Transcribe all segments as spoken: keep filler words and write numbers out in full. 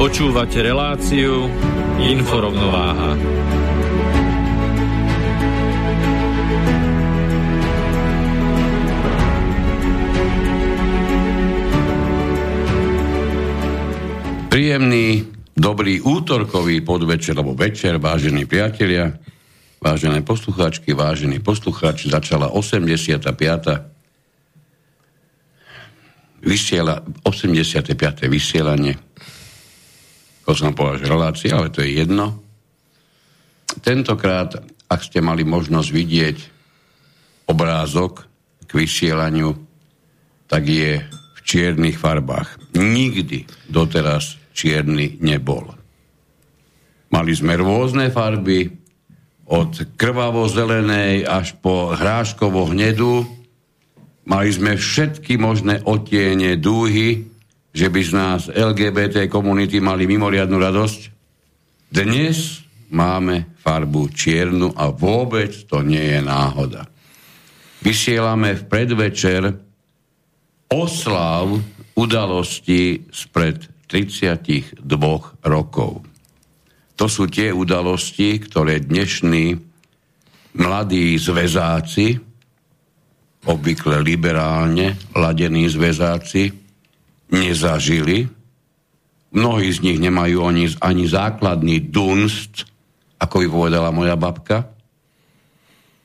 Počúvate reláciu InfoRovnováha. Príjemný, dobrý útorkový podvečer alebo večer, vážení priatelia, vážené poslucháčky, vážení poslucháči, začala osemdesiata piata vysiela, osemdesiate piate vysielanie. To som povedal, že relácia, ale to je jedno. Tentokrát, ak ste mali možnosť vidieť obrázok k vysielaniu, tak je v čiernych farbách. Nikdy doteraz čierny nebol. Mali sme rôzne farby, od krvavo-zelenej až po hráškovo-hnedu. Mali sme všetky možné odtiene dúhy, že by z nás el gé bé té komunity mali mimoriadnu radosť. Dnes máme farbu čiernu a vôbec to nie je náhoda. Vysielame v predvečer oslav udalostí spred tridsaťdva rokov. To sú tie udalosti, ktoré dnešní mladí zväzáci, obvykle liberálne ladení zväzáci, nezažili. Mnohí z nich nemajú oni ani základný dunst, ako by povedala moja babka.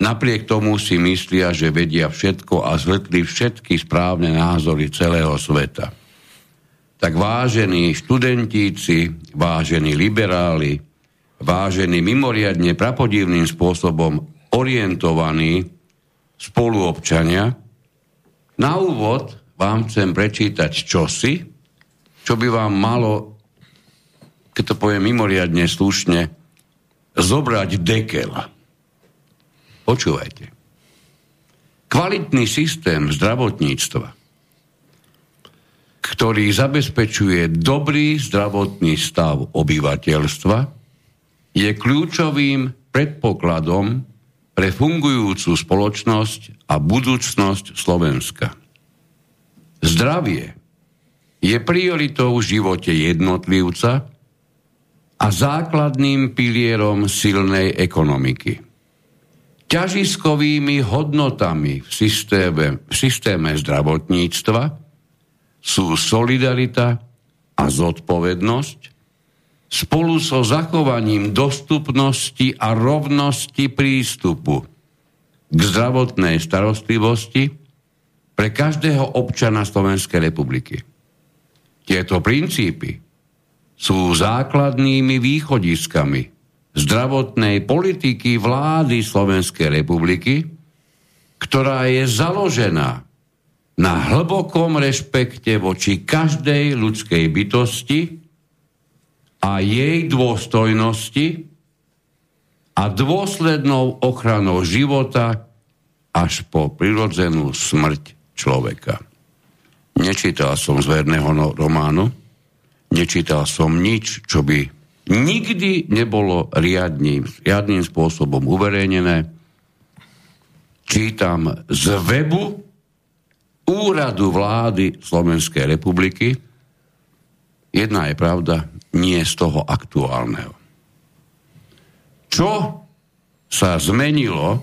Napriek tomu si myslia, že vedia všetko a zvrtli všetky správne názory celého sveta. Tak vážení študentíci, vážení liberáli, vážení mimoriadne prapodivným spôsobom orientovaní spoluobčania, na úvod vám chcem prečítať čosi, čo by vám malo, keď to poviem mimoriadne slušne, zobrať dekel. Počúvajte. Kvalitný systém zdravotníctva, ktorý zabezpečuje dobrý zdravotný stav obyvateľstva, je kľúčovým predpokladom pre fungujúcu spoločnosť a budúcnosť Slovenska. Zdravie je prioritou v živote jednotlivca a základným pilierom silnej ekonomiky. Ťažiskovými hodnotami v systéme, v systéme zdravotníctva sú solidarita a zodpovednosť spolu so zachovaním dostupnosti a rovnosti prístupu k zdravotnej starostlivosti pre každého občana Slovenskej republiky. Tieto princípy sú základnými východiskami zdravotnej politiky vlády Slovenskej republiky, ktorá je založená na hlbokom rešpekte voči každej ľudskej bytosti a jej dôstojnosti a dôslednou ochranou života až po prirodzenú smrť človeka. Nečítal som z verného románu, nečítal som nič, čo by nikdy nebolo riadným, riadným spôsobom uverejnené. Čítam z webu Úradu vlády Slovenskej republiky. Jedna je pravda, nie z toho aktuálneho. Čo sa zmenilo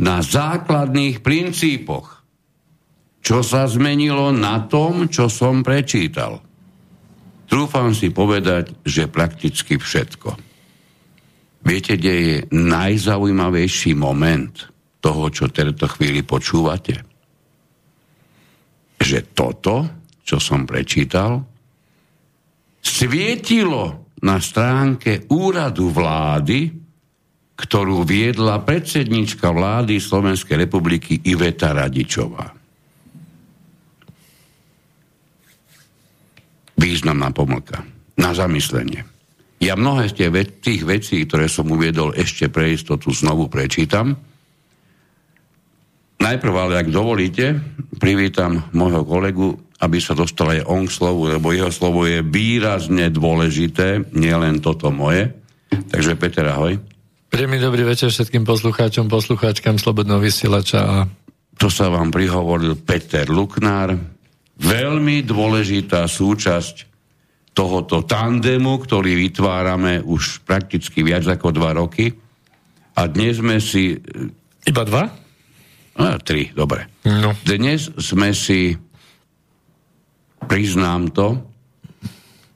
na základných princípoch? Čo sa zmenilo na tom, čo som prečítal? Trúfam si povedať, že prakticky všetko. Viete, kde je najzaujímavejší moment toho, čo v tejto chvíli počúvate? Že toto, čo som prečítal, svietilo na stránke úradu vlády, ktorú viedla predsednička vlády Slovenskej republiky Iveta Radičová. Významná pomlka. Na zamyslenie. Ja mnohé z tých vecí, ktoré som uviedol, ešte pre istotu znovu prečítam. Najprv, ale ak dovolíte, privítam môjho kolegu, aby sa dostal aj on k slovu, lebo jeho slovo je výrazne dôležité, nielen toto moje. Takže Peter, ahoj. Príjemný dobrý večer všetkým poslucháčom, poslucháčkam Slobodného vysielača. A... To sa vám prihovoril Peter Luknár. Veľmi dôležitá súčasť tohoto tandemu, ktorý vytvárame už prakticky viac ako dva roky. A dnes sme si... Iba dva? No, tri, dobre. No. Dnes sme si, priznám to,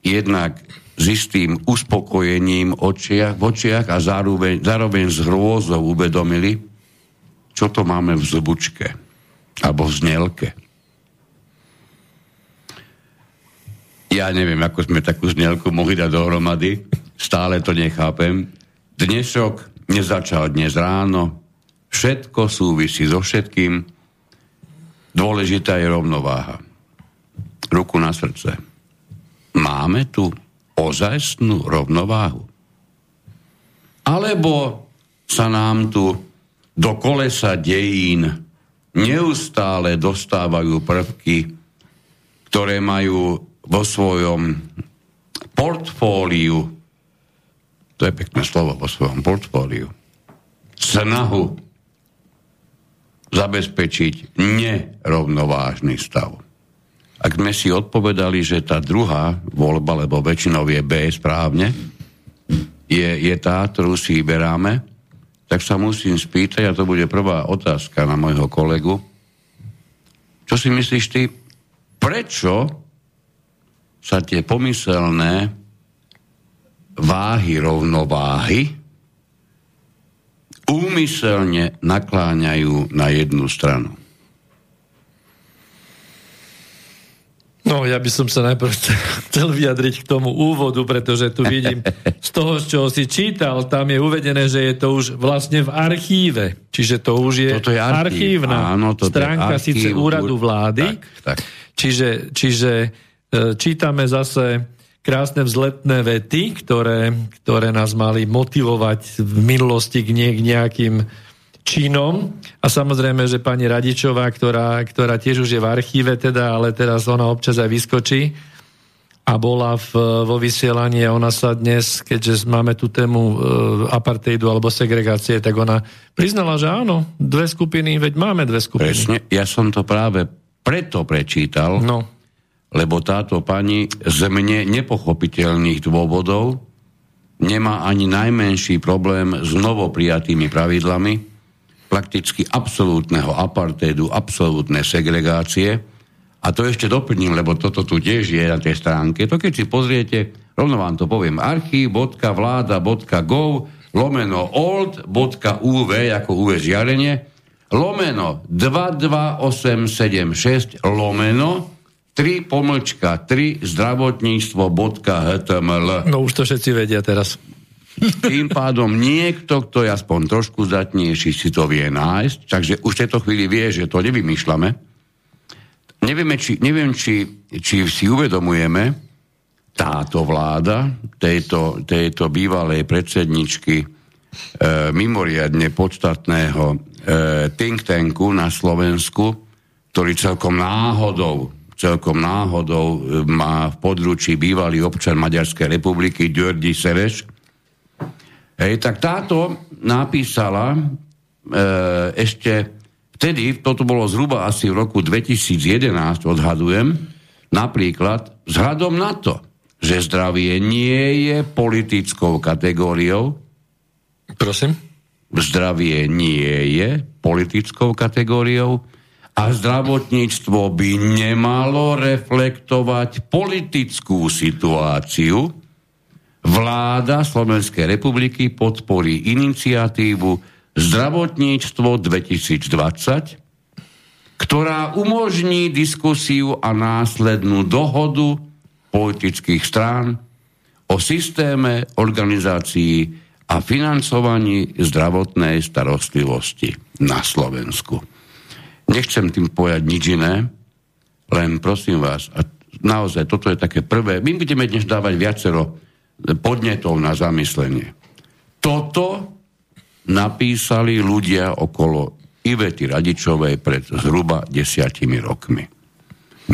jednak s istým uspokojením očiach, v očiach a zároveň, zároveň s hrôzou uvedomili, čo to máme v zvučke alebo v znielke. Ja neviem, ako sme takú znielku mohli dať dohromady. Stále to nechápem. Dnešok nezačal dnes ráno. Všetko súvisí so všetkým. Dôležitá je rovnováha. Ruku na srdce. Máme tu ozajstnú rovnováhu? Alebo sa nám tu do kolesa dejín neustále dostávajú prvky, ktoré majú vo svojom portfóliu, to je pekné slovo, vo svojom portfóliu, snahu zabezpečiť nerovnovážny stav. Ak sme si odpovedali, že tá druhá voľba, lebo väčšinou je B správne, je, je tá, ktorú si vyberáme, tak sa musím spýtať, a to bude prvá otázka na môjho kolegu, čo si myslíš ty, prečo sa tie pomyselné váhy rovnováhy úmyselne nakláňajú na jednu stranu? No, ja by som sa najprv chcel vyjadriť k tomu úvodu, pretože tu vidím z toho, z čoho si čítal, tam je uvedené, že je to už vlastne v archíve. Čiže to už je, je archív. archívna Áno, stránka archív, síce úradu vlády. Tak, tak. Čiže, čiže čítame zase krásne vzletné vety, ktoré, ktoré nás mali motivovať v minulosti k nejakým činom. A samozrejme, že pani Radičová, ktorá, ktorá tiež už je v archíve, teda, ale teraz ona občas aj vyskočí a bola v, vo vysielaní a ona sa dnes, keďže máme tú tému apartheidu alebo segregácie, tak ona priznala, že áno, dve skupiny, veď máme dve skupiny. Presne, ja som to práve preto prečítal, no. Lebo táto pani z mne nepochopiteľných dôvodov nemá ani najmenší problém s novoprijatými pravidlami prakticky absolútneho apartheidu, absolútnej segregácie. A to ešte doplním, lebo toto tu tiež je na tej stránke. To keď si pozriete, rovno vám to poviem, archív bodka vláda bodka gov lomeno old bodka uv ako uv žiarenie lomeno dvadsaťdva tisíc osemstosedemdesiatšesť lomeno tri pomlčka, tri zdravotníctvo bodka html. No už to všetci vedia teraz. Tým pádom niekto, kto je aspoň trošku zdatnejší, si to vie nájsť, takže už v tejto chvíli vie, že to nevymýšľame. Nevieme, či, neviem, či, či si uvedomujeme, táto vláda, tejto, tejto bývalej predsedničky e, mimoriadne podstatného e, think tanku na Slovensku, ktorý celkom náhodou celkom náhodou má v područí bývalý občan Maďarskej republiky Ďördý Sereš. Hej, tak táto napísala e, ešte vtedy, toto bolo zhruba asi v roku dvetisícjedenásť, odhadujem, napríklad vzhľadom na to, že zdravie nie je politickou kategóriou. Prosím? Zdravie nie je politickou kategóriou. a zdravotníctvo by nemalo reflektovať politickú situáciu. Vláda Slovenskej republiky podporí iniciatívu Zdravotníctvo dvetisícdvadsať, ktorá umožní diskusiu a následnú dohodu politických strán o systéme, organizácii a financovaní zdravotnej starostlivosti na Slovensku. Nechcem tým povedať nič iné, len prosím vás, a naozaj toto je také prvé, my budeme dnes dávať viacero podnetov na zamyslenie. Toto napísali ľudia okolo Ivety Radičovej pred zhruba desiatimi rokmi.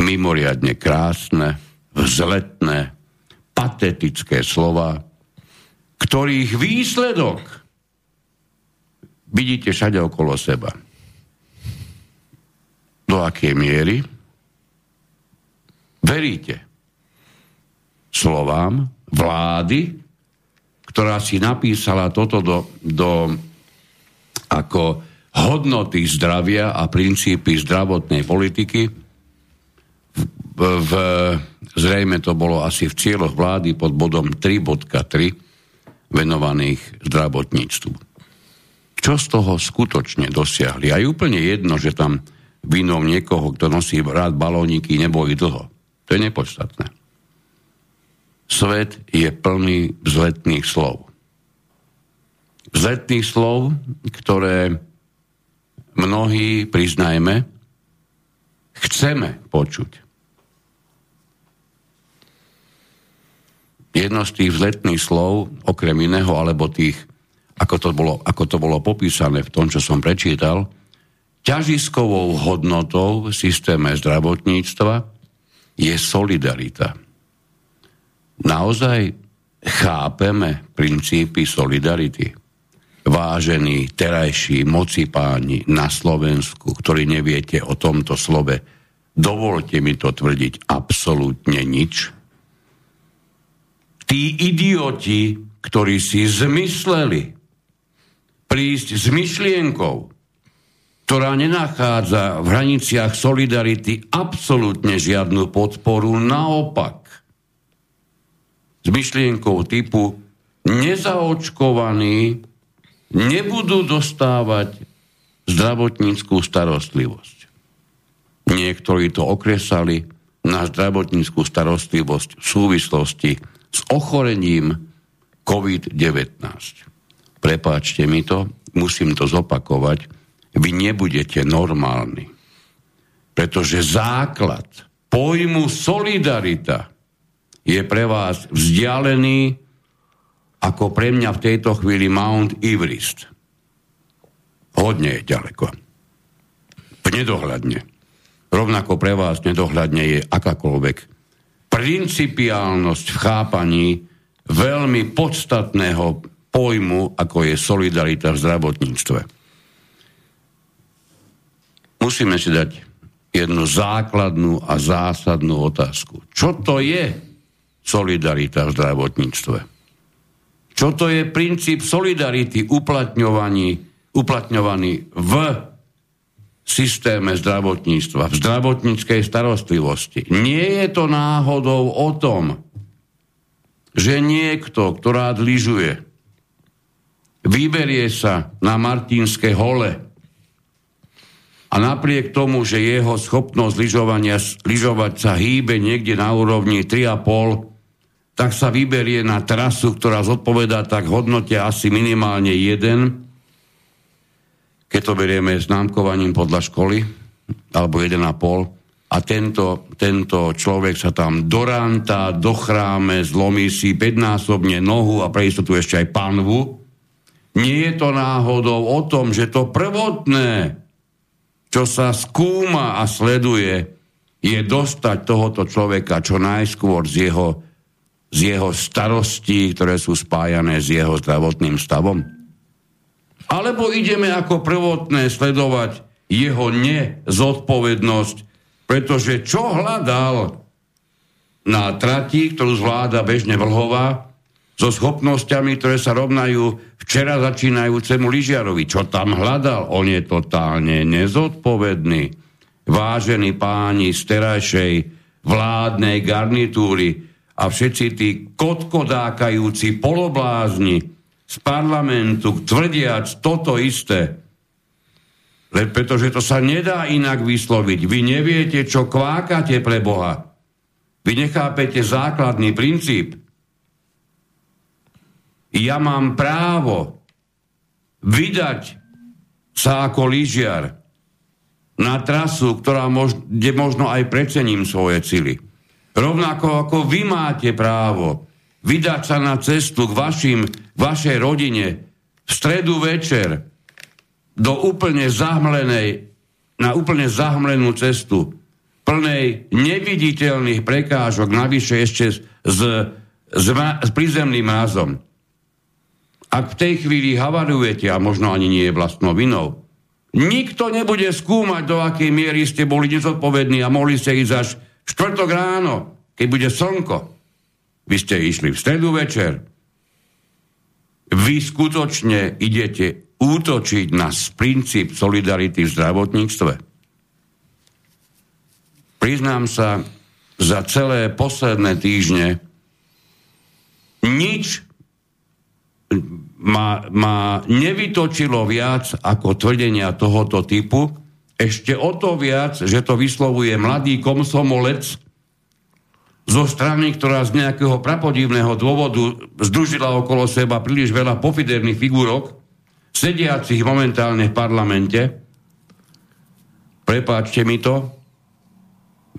Mimoriadne krásne, vzletné, patetické slova, ktorých výsledok vidíte všade okolo seba. Do akej miery veríte slovám vlády, ktorá si napísala toto do, do ako hodnoty zdravia a princípy zdravotnej politiky. V, v, zrejme to bolo asi v cieľoch vlády pod bodom tri bodka tri venovaných zdravotníctvu. Čo z toho skutočne dosiahli? A je úplne jedno, že tam vinou niekoho, kto nosí rád balóniky, nebo ich dlho. To je nepodstatné. Svet je plný vzletných slov. Vzletných slov, ktoré mnohí, priznajme, chceme počuť. Jedno z tých vzletných slov, okrem iného, alebo tých, ako to bolo, ako to bolo popísané v tom, čo som prečítal, ťažiskovou hodnotou v systéme zdravotníctva je solidarita. Naozaj chápeme princípy solidarity. Vážení terajší moci páni na Slovensku, ktorí neviete o tomto slove, dovolte mi to tvrdiť, absolútne nič. Tí idioti, ktorí si zmysleli prísť s myšlienkou, ktorá nenachádza v hraniciach solidarity absolútne žiadnu podporu, naopak s myšlienkou typu nezaočkovaní nebudú dostávať zdravotníckú starostlivosť. Niektorí to okresali na zdravotníckú starostlivosť v súvislosti s ochorením covid devätnásť. Prepáčte mi to, musím to zopakovať, vy nebudete normálni. Pretože základ pojmu solidarita je pre vás vzdialený ako pre mňa v tejto chvíli Mount Everest. Hodne je ďaleko. Nedohľadne. Rovnako pre vás nedohľadne je akákoľvek principiálnosť v chápaní veľmi podstatného pojmu, ako je solidarita v zdravotníctve. Musíme si dať jednu základnú a zásadnú otázku. Čo to je solidarita v zdravotníctve? Čo to je princíp solidarity uplatňovaný, uplatňovaný v systéme zdravotníctva, v zdravotníckej starostlivosti? Nie je to náhodou o tom, že niekto, kto rád lyžuje, vyberie sa na Martínske hole, a napriek tomu, že jeho schopnosť lyžovania, lyžovať sa hýbe niekde na úrovni tri a pol, tak sa vyberie na trasu, ktorá zodpovedá tak hodnote asi minimálne jeden, keď to berieme známkovaním podľa školy, alebo jeden a pol, a tento, tento človek sa tam dorántá, dochráme, zlomí si päťnásobne nohu a pre istotu ešte aj panvu. Nie je to náhodou o tom, že to prvotné, čo sa skúma a sleduje, je dostať tohoto človeka čo najskôr z jeho, z jeho starostí, ktoré sú spájané s jeho zdravotným stavom? Alebo ideme ako prvotné sledovať jeho nezodpovednosť, pretože čo hľadal na trati, ktorú zvláda bežne vrhová, so schopnosťami, ktoré sa rovnajú včera začínajúcemu lyžiarovi. Čo tam hľadal? On je totálne nezodpovedný. vážení páni z terajšej vládnej garnitúry a všetci tí kotkodákajúci poloblázni z parlamentu tvrdiac toto isté, len pretože to sa nedá inak vysloviť. Vy neviete, čo kvákate pre Boha. Vy nechápete základný princíp. Ja mám právo vydať sa ako lyžiar na trasu, ktorá mož- kde možno aj precením svoje cily. Rovnako ako vy máte právo vydať sa na cestu k vašim, vašej rodine v stredu večer do úplne zahmlenej, na úplne zahmlenú cestu, plnej neviditeľných prekážok, navyše ešte s, s, s, s prízemným mrazom. Ak v tej chvíli havarujete, a možno ani nie je vlastnou vinou, nikto nebude skúmať, do akej miery ste boli nezodpovední a mohli ste ísť až štvrtok ráno, keď bude slnko. Vy ste išli v stredu večer. Vy skutočne idete útočiť na princíp solidarity v zdravotníctve. Priznám sa, za celé posledné týždne nič ma, ma nevytočilo viac ako tvrdenia tohoto typu, ešte o to viac, že to vyslovuje mladý komsomolec zo strany, ktorá z nejakého prapodivného dôvodu združila okolo seba príliš veľa pofiderných figúrok, sediacich momentálne v parlamente, prepáčte mi to,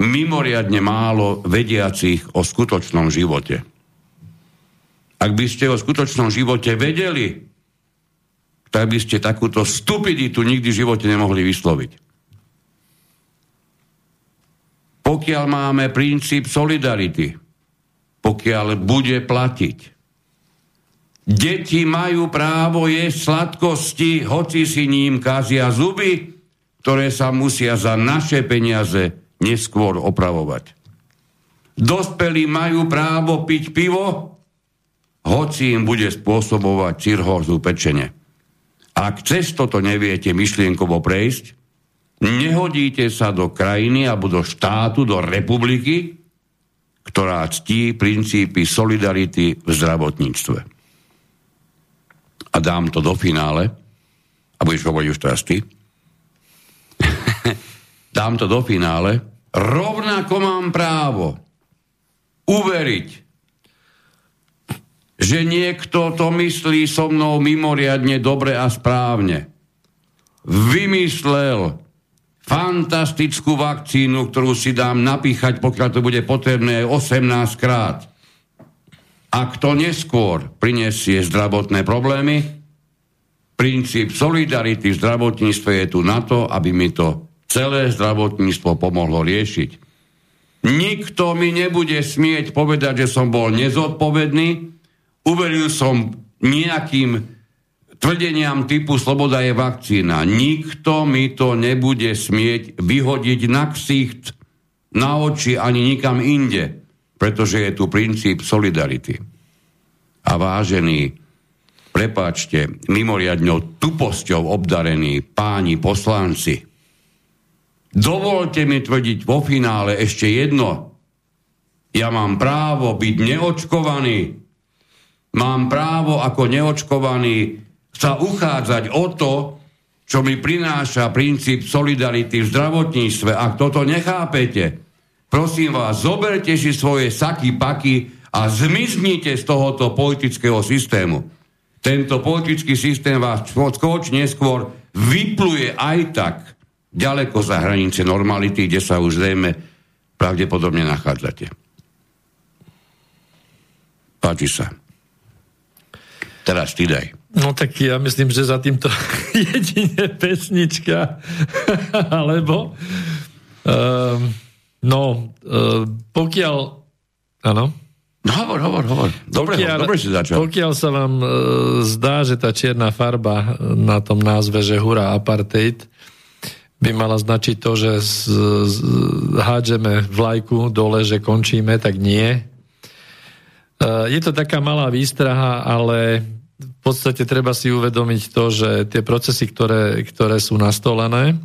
mimoriadne málo vediacich o skutočnom živote. Ak by ste o skutočnom živote vedeli, tak by ste takúto stupiditu nikdy v živote nemohli vysloviť. Pokiaľ máme princíp solidarity, pokiaľ bude platiť, deti majú právo jesť sladkosti, hoci si ním kazia zuby, ktoré sa musia za naše peniaze neskôr opravovať. Dospelí majú právo piť pivo, hoci im bude spôsobovať cirhózu pečene. Ak cez toto neviete myšlienkovo prejsť, nehodíte sa do krajiny alebo do štátu, do republiky, ktorá ctí princípy solidarity v zdravotníctve. A dám to do finále, a budeš hovoriť už teraz ty, dám to do finále, rovnako mám právo uveriť, že niekto to myslí so mnou mimoriadne dobre a správne. Vymyslel fantastickú vakcínu, ktorú si dám napíchať, pokiaľ to bude potrebné, osemnásť krát. Ak to neskôr prinesie zdravotné problémy, princíp solidarity v zdravotníctve je tu na to, aby mi to celé zdravotníctvo pomohlo riešiť. Nikto mi nebude smieť povedať, že som bol nezodpovedný, uveril som nejakým tvrdeniam typu sloboda je vakcína. Nikto mi to nebude smieť vyhodiť na ksicht, na oči ani nikam inde, pretože je tu princíp solidarity. A vážení, prepáčte, mimoriadnou tuposťou obdarení páni poslanci, dovolte mi tvrdiť vo finále ešte jedno. Ja mám právo byť neočkovaný. Mám právo ako neočkovaný sa uchádzať o to, čo mi prináša princíp solidarity v zdravotníctve. Ak toto nechápete, prosím vás, zoberte si svoje saky, paky a zmiznite z tohoto politického systému. Tento politický systém vás skôr neskôr vypluje aj tak ďaleko za hranice normality, kde sa už zrejme pravdepodobne nachádzate. Páči sa. Teraz ty daj. No tak ja myslím, že za týmto jedine pesnička. Alebo... Um... No, e, pokiaľ... Áno? No, hovor, hovor, hovor. Dobre, pokiaľ, dobre si začal. Pokiaľ sa vám e, zdá, že tá čierna farba na tom názve, že hurá apartheid, by mala značiť to, že z, z, hádžeme vlajku dole, že končíme, tak nie. E, je to taká malá výstraha, ale v podstate treba si uvedomiť to, že tie procesy, ktoré, ktoré sú nastolené,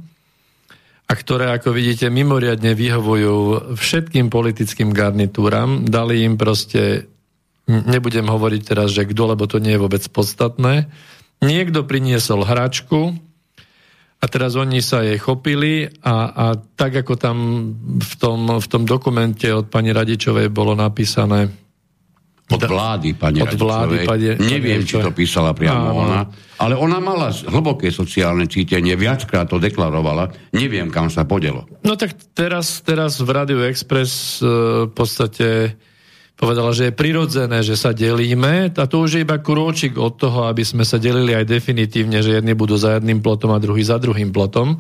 a a ktoré, ako vidíte, mimoriadne vyhovujú všetkým politickým garnitúram. Dali im proste, nebudem hovoriť teraz, že kto, lebo to nie je vôbec podstatné. Niekto priniesol hračku a teraz oni sa jej chopili a, a tak, ako tam v tom, v tom dokumente od pani Radičovej bolo napísané... Od vlády pani od vlády, Radičovej. Pani, Neviem, či to písala priamo áno. Ona. Ale ona mala hlboké sociálne cítenie, viackrát to deklarovala. Neviem, kam sa podelo. No tak teraz, teraz v Rádiu Express e, v podstate povedala, že je prirodzené, že sa delíme. A to už je iba krôčik od toho, aby sme sa delili aj definitívne, že jedni budú za jedným plotom a druhý za druhým plotom.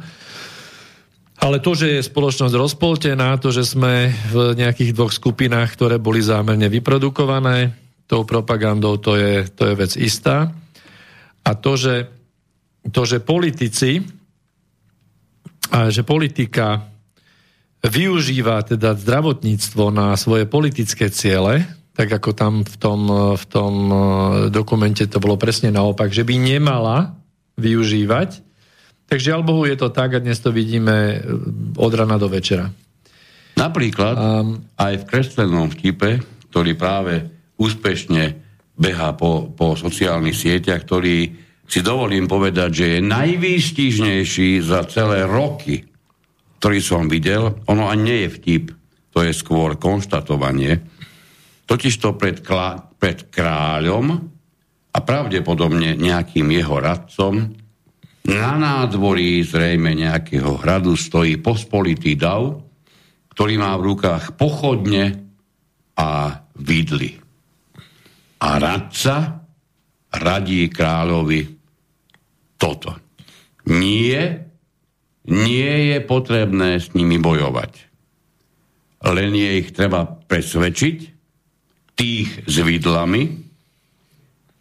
Ale to, že je spoločnosť rozpoltená, to, že sme v nejakých dvoch skupinách, ktoré boli zámerne vyprodukované, tou propagandou, to je, to je vec istá. A to, že, to, že politici, a že politika využíva teda zdravotníctvo na svoje politické ciele, tak ako tam v tom, v tom dokumente to bolo presne naopak, že by nemala využívať. Takže žiaľ Bohu je to tak a dnes to vidíme od rana do večera. Napríklad um, aj v kreslenom vtipe, ktorý práve úspešne behá po, po sociálnych sieťach, ktorý si dovolím povedať, že je najvýstižnejší za celé roky, ktorý som videl. Ono ani nie je vtip, to je skôr konštatovanie. Totižto pred, klá, pred kráľom a pravdepodobne nejakým jeho radcom na nádvorí zrejme nejakého hradu stojí pospolitý dav, ktorý má v rukách pochodne a vidly. A radca radí kráľovi toto. Nie, nie je potrebné s nimi bojovať. Len je ich treba presvedčiť, tých s vidlami,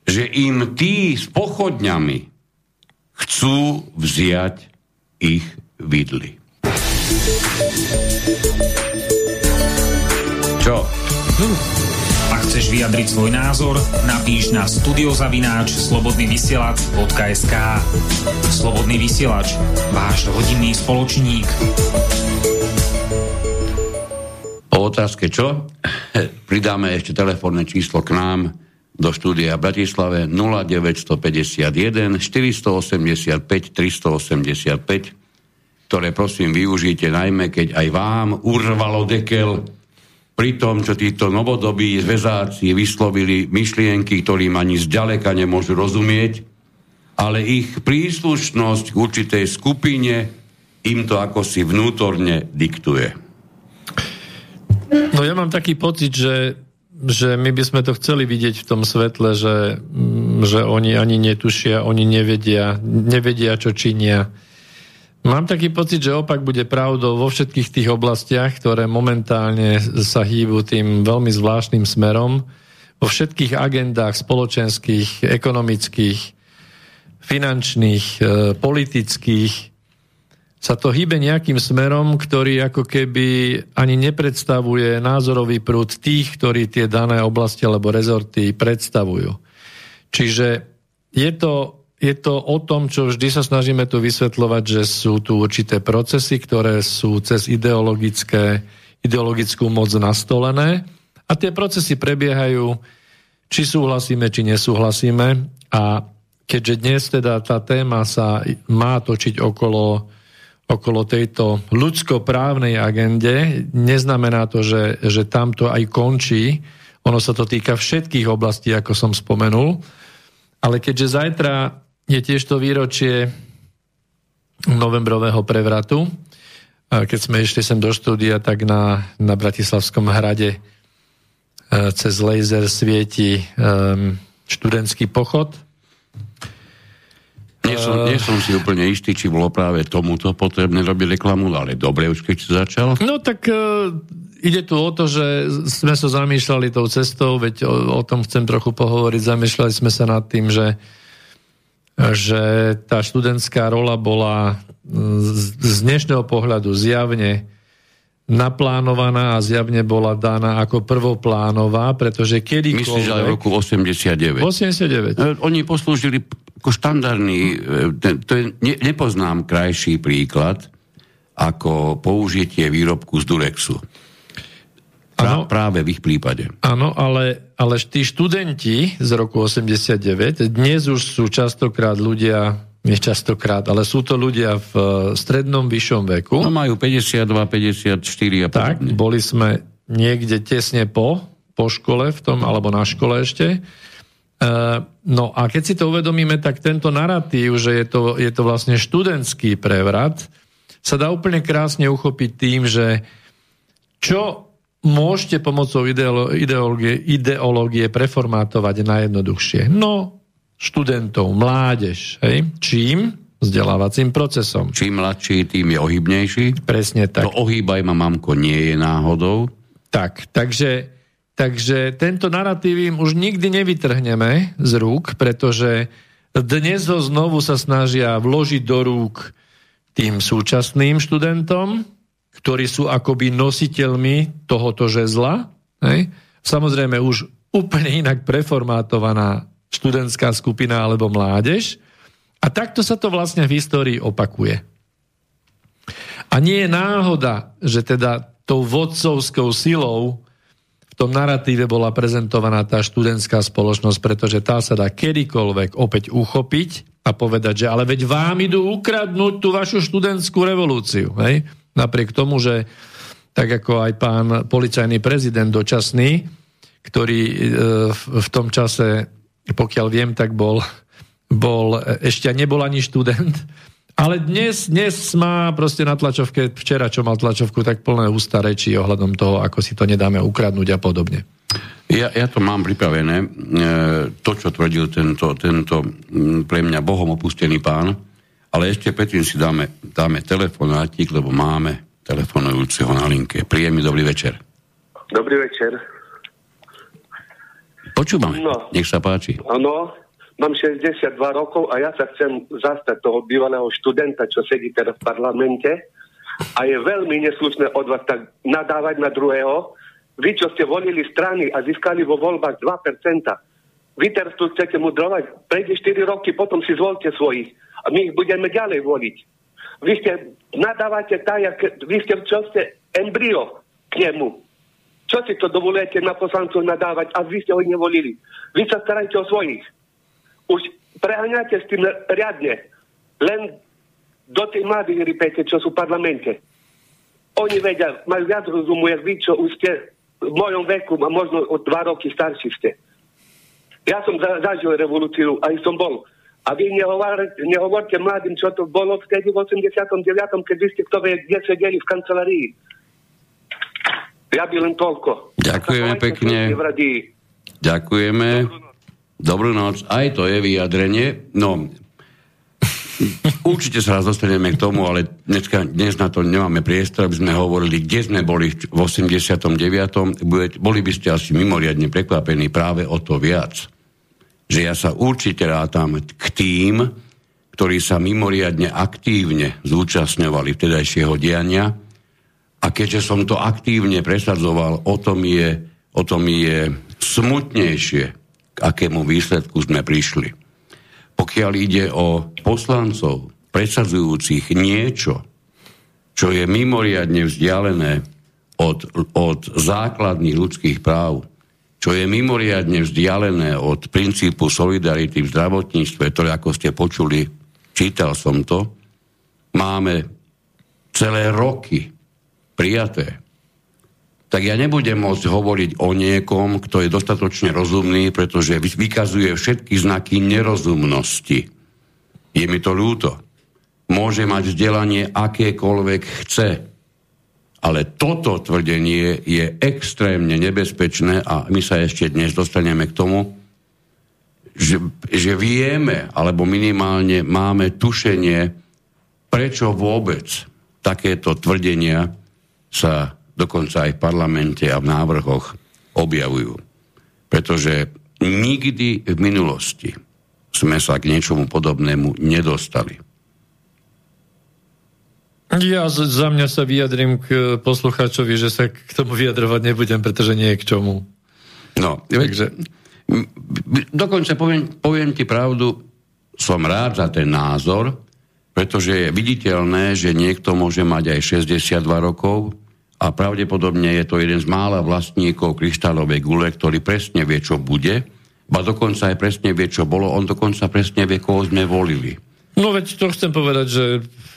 že im tí s pochodňami chcú vziať ich vidly. Čo? Ak chceš vyjadriť svoj názor, napíš na studiozavináč slobodnyvysielac bodka es ká. Slobodný vysielač, váš rodinný spoločník. Po otázke čo? Pridáme ešte telefónne číslo k nám do štúdia v Bratislave nula deväť päť jeden štyri osem päť tri osem päť, ktoré prosím využite najmä, keď aj vám urvalo dekel pri tom, čo títo novodobí zväzáci vyslovili myšlienky, ktorým ani zďaleka nemôžu rozumieť, ale ich príslušnosť k určitej skupine im to akosi vnútorne diktuje. No ja mám taký pocit, že že my by sme to chceli vidieť v tom svetle, že, že oni ani netušia, oni nevedia, nevedia, čo činia. Mám taký pocit, že opak bude pravdou vo všetkých tých oblastiach, ktoré momentálne sa hýbu tým veľmi zvláštnym smerom, vo všetkých agendách spoločenských, ekonomických, finančných, politických, sa to hýbe nejakým smerom, ktorý ako keby ani nepredstavuje názorový prúd tých, ktorí tie dané oblasti alebo rezorty predstavujú. Čiže je to, je to o tom, čo vždy sa snažíme tu vysvetľovať, že sú tu určité procesy, ktoré sú cez ideologické, ideologickú moc nastolené a tie procesy prebiehajú, či súhlasíme, či nesúhlasíme a keďže dnes teda tá téma sa má točiť okolo okolo tejto ľudskoprávnej agende, neznamená to, že, že tam to aj končí. Ono sa to týka všetkých oblastí, ako som spomenul. Ale keďže zajtra je tiež to výročie novembrového prevratu, keď sme išli sem do štúdia, tak na, na Bratislavskom hrade cez laser svieti študentský pochod. Nie som, nie som si úplne istý, či bolo práve tomuto potrebné robiť reklamu, ale dobre, už keď si začal. No tak uh, ide tu o to, že sme sa so zamýšľali tou cestou, veď o, o tom chcem trochu pohovoriť, zamýšľali sme sa nad tým, že, že tá študentská rola bola z, z dnešného pohľadu zjavne naplánovaná a zjavne bola daná ako prvoplánová, pretože kedykoľvek... Myslíš aj v roku osemdesiatdeväť. osemdesiatdeväť. Oni poslúžili ako štandardný, to je, ne, nepoznám krajší príklad, ako použitie výrobku z Durexu. Pra, ano, práve v ich prípade. Áno, ale, ale tí študenti z roku osemdesiatdeväť, dnes už sú častokrát ľudia, nie častokrát, ale sú to ľudia v strednom vyššom veku. No majú päťdesiatdva, päťdesiatštyri a podobne. Tak, boli sme niekde tesne po, po škole v tom, alebo na škole ešte. No a keď si to uvedomíme, tak tento narratív, že je to, je to vlastne študentský prevrat, sa dá úplne krásne uchopiť tým, že čo môžete pomocou ideolo- ideológie, ideológie preformátovať najjednoduchšie. No, študentov, mládež, hej? Čím? Vzdelávacím procesom. Čím mladší, tým je ohybnejší. Presne tak. To ohýbaj ma, mamko, nie je náhodou. Tak, takže, takže tento narratív im už nikdy nevytrhneme z rúk, pretože dnes ho znovu sa snažia vložiť do rúk tým súčasným študentom, ktorí sú akoby nositeľmi tohoto žezla. Hej? Samozrejme už úplne inak preformátovaná študentská skupina alebo mládež. A takto sa to vlastne v histórii opakuje. A nie je náhoda, že teda tou vodcovskou silou v tom naratíve bola prezentovaná tá študentská spoločnosť, pretože tá sa dá kedykoľvek opäť uchopiť a povedať, že ale veď vám idú ukradnúť tú vašu študentskú revolúciu. Hej? Napriek tomu, že tak ako aj pán policajný prezident dočasný, ktorý v tom čase, pokiaľ viem, tak bol, bol ešte nebol ani študent, ale dnes, dnes má proste na tlačovke, včera čo mal tlačovku, tak plné ústa rečí ohľadom toho, ako si to nedáme ukradnúť a podobne. Ja, ja to mám pripravené, to, čo tvrdil tento, tento pre mňa Bohom opustený pán, ale ešte predtým si dáme, dáme telefonátik, lebo máme telefonujúceho na linke. Príjemný dobrý večer. Dobrý večer. Počúvame, no, nech sa páči. Áno, mám šesťdesiatdva rokov a ja sa chcem zastať toho bývalého študenta, čo sedí teraz v parlamente, a je veľmi neslušné od vás tak nadávať na druhého. Vy, čo ste volili strany a získali vo voľbách dva percentá, vy teraz tu chcete mudrovať, prejde štyri roky, potom si zvolte svojich a my ich budeme ďalej voliť. Vy ste nadávate tak, vy ste, čo ste embryo k nemu. Čo si to dovolujete na poslancov nadávať? A vy ste ho nevolili. Vy sa starajte o svojich. Už preháňate s tým riadne. Len do tých mladých rypete, čo sú v parlamente. Oni vedia, majú viac rozumu, jak vy, čo už ste v mojom veku, a možno o dva roky starší ste. Ja som zažil revolúciu, aj som bol. A vy nehovorte, nehovorte mladým, čo to bolo vtedy v osemdesiatom deviatom, keď vy ste, kto vie, kde sedeli v kancelárii. Ja by len toľko. Ďakujeme pekne. Ďakujeme. Dobrú noc. Aj to je vyjadrenie. No, určite sa raz dostaneme k tomu, ale dneska, dnes na to nemáme priestor, aby sme hovorili, kde sme boli v osemdesiatom deviatom. Boli by ste asi mimoriadne prekvapení práve o to viac, že ja sa určite rátam k tým, ktorí sa mimoriadne aktívne zúčastňovali vtedajšieho diania. A keďže som to aktívne presadzoval, o tom je, o tom je smutnejšie, k akému výsledku sme prišli. Pokiaľ ide o poslancov presadzujúcich niečo, čo je mimoriadne vzdialené od, od základných ľudských práv, čo je mimoriadne vzdialené od princípu solidarity v zdravotníctve, ktoré, ako ste počuli, čítal som to, máme celé roky prijaté, tak ja nebudem môcť hovoriť o niekom, kto je dostatočne rozumný, pretože vykazuje všetky znaky nerozumnosti. Je mi to ľúto. Môže mať vzdelanie akékoľvek chce, ale toto tvrdenie je extrémne nebezpečné a my sa ešte dnes dostaneme k tomu, že, že vieme, alebo minimálne máme tušenie, prečo vôbec takéto tvrdenia sa dokonca aj v parlamente a v návrhoch objavujú. Pretože nikdy v minulosti sme sa k niečomu podobnému nedostali. Ja za mňa sa vyjadrím k poslucháčovi, že sa k tomu vyjadrovať nebudem, pretože nie je k čomu. No, takže dokonca poviem, poviem ti pravdu, som rád za ten názor, Pretože je viditeľné, že niekto môže mať aj šesťdesiatdva rokov a pravdepodobne je to jeden z mála vlastníkov kryštálovej gule, ktorý presne vie, čo bude, ba dokonca aj presne vie, čo bolo, on dokonca presne vie, koho sme volili. No veď to chcem povedať, že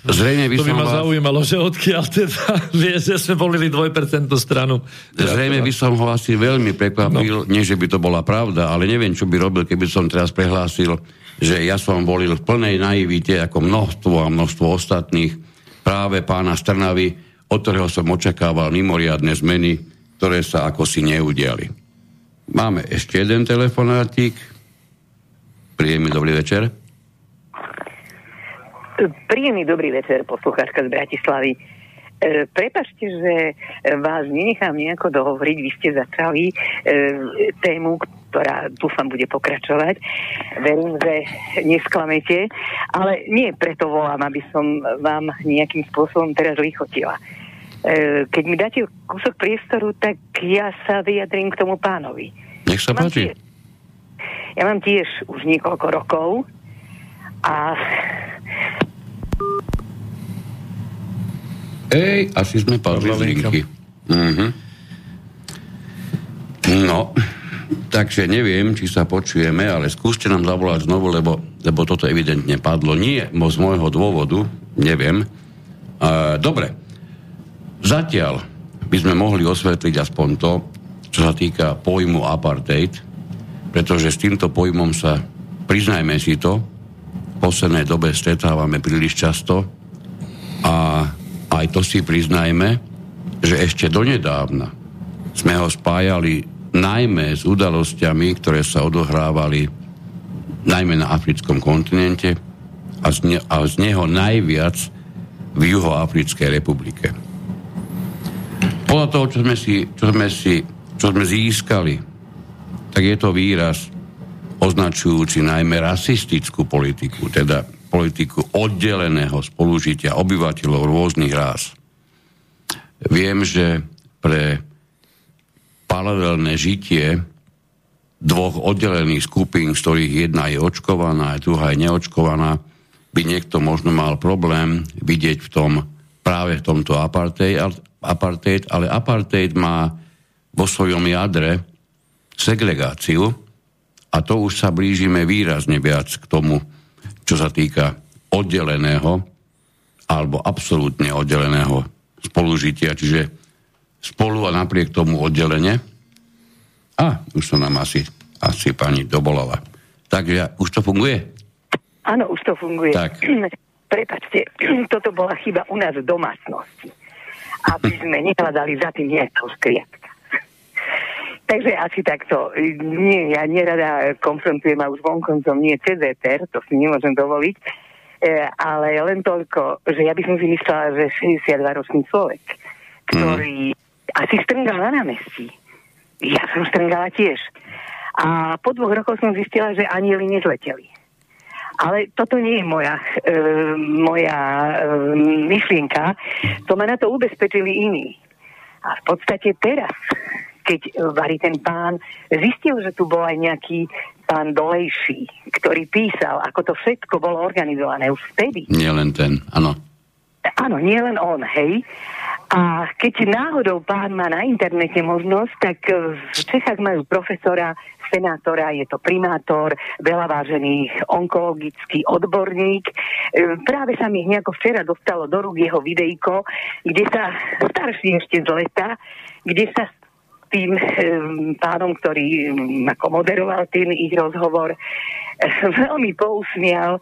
zrejme by to by ma vás... zaujímalo, že odkiaľ teda vie, že sme volili dvojpercentnú stranu. Zrejme by som ho asi veľmi prekvapil, no. Nie, že by to bola pravda, ale neviem, čo by robil, keby som teraz prehlásil, že ja som volil v plnej naivite, ako množstvo a množstvo ostatných, práve pána Strnavy, od ktorého som očakával mimoriadne zmeny, ktoré sa akosi neudiali. Máme ešte jeden telefonátik. Príjemný dobrý večer. Príjemný dobrý večer, poslucháčka z Bratislavy. E, Prepašte, že vás nenechám nejako dohovoriť. Vy ste začali e, tému, ktorá dúfam bude pokračovať. Verím, že nesklamete, ale nie preto volám, aby som vám nejakým spôsobom teraz lichotila. E, keď mi dáte kúsok priestoru, tak ja sa vyjadrím k tomu pánovi. Nech sa páči. Ja mám tiež už niekoľko rokov a Ej, asi sme padli z linky. Uh-huh. No, takže neviem, či sa počujeme, ale skúste nám zavolať znovu, lebo, lebo toto evidentne padlo. Nie z môjho dôvodu, neviem. E, dobre, zatiaľ by sme mohli osvetliť aspoň to, čo sa týka pojmu apartheid, pretože s týmto pojmom sa, priznajme si to, v poslednej dobe stretávame príliš často a aj to si priznajme, že ešte donedávna sme ho spájali najmä s udalosťami, ktoré sa odohrávali najmä na africkom kontinente a z, ne- a z neho najviac v Juhoafrickej republike. Podľa toho, čo sme, si, čo, sme si, čo sme získali, tak je to výraz označujúci najmä rasistickú politiku, teda politiku oddeleného spolužitia obyvateľov rôznych rás. Viem, že pre paralelné žitie dvoch oddelených skupín, z ktorých jedna je očkovaná a druhá je neočkovaná, by niekto možno mal problém vidieť v tom, práve v tomto apartheid, ale apartheid má vo svojom jadre segregáciu a to už sa blížime výrazne viac k tomu, čo sa týka oddeleného alebo absolútne oddeleného spolužitia, čiže spolu a napriek tomu oddelenie. A už som nám asi, asi pani dobolala. Takže už to funguje? Áno, už to funguje. Tak. Prepáčte, toto bola chyba u nás v domácnosti. Aby sme nehľadali za tým nejakou skriatka. Takže asi takto. Nie, ja nerada konfrontujem a už vonkoncom nie cez éter, to si nemôžem dovoliť, e, ale len toľko, že ja by som si myslela, že šesťdesiatdvaročný človek, ktorý mm. asi strngal na námestí. Ja som strngala tiež. A po dvoch rokoch som zistila, že anieli nezleteli. Ale toto nie je moja, e, moja e, myšlienka. To ma na to ubezpečili iní. A v podstate teraz, keď varí ten pán, zistil, že tu bol aj nejaký pán Dolejší, ktorý písal, ako to všetko bolo organizované už vtedy. Nie len ten, áno. Áno, nie len on, hej. A keď náhodou pán má na internete možnosť, tak v Čechách majú profesora, senátora, je to primátor, veľa vážených, onkologický odborník. Práve sa mi nejako včera dostalo do rúk jeho videjko, kde sa, starší ešte z leta, kde sa tým pánom, ktorý ako moderoval ten ich rozhovor, veľmi pousmial,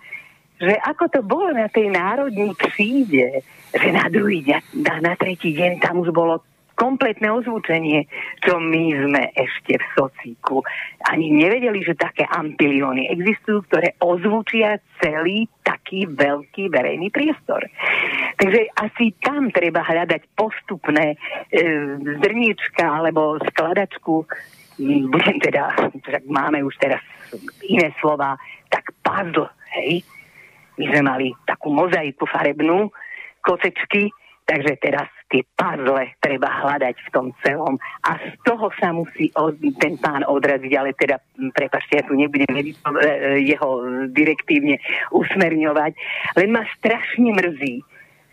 že ako to bolo na tej národnej kríde, že na druhý deň, na tretí deň tam už bolo kompletné ozvučenie, čo my sme ešte v socíku ani nevedeli, že také ampilióny existujú, ktoré ozvučia celý taký veľký verejný priestor. Takže asi tam treba hľadať postupné e, zrnička alebo skladačku, budem teda, tak máme už teraz iné slova, tak puzzle, hej. My sme mali takú mozaiku farebnú, kocečky, Takže teraz tie puzzle treba hľadať v tom celom a z toho sa musí od, ten pán odraziť, ale teda, prepáčte, ja tu nebudem jeho direktívne usmerňovať, len ma strašne mrzí,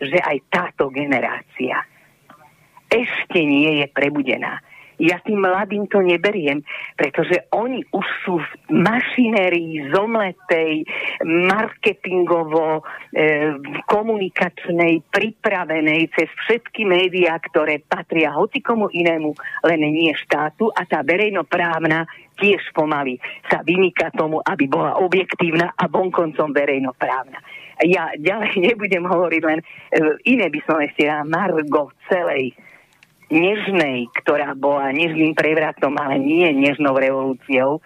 že aj táto generácia ešte nie je prebudená. Ja tým mladým to neberiem, pretože oni už sú v mašinérii zomletej, marketingovo, e, komunikačnej, pripravenej cez všetky médiá, ktoré patria hocikomu inému, len nie štátu, a tá verejnoprávna tiež pomaly sa vymýka tomu, aby bola objektívna a vonkoncom verejnoprávna. Ja ďalej nebudem hovoriť, len e, iné by som ešte na margo celej nežnej, ktorá bola nežným prevratom, ale nie nežnou revolúciou,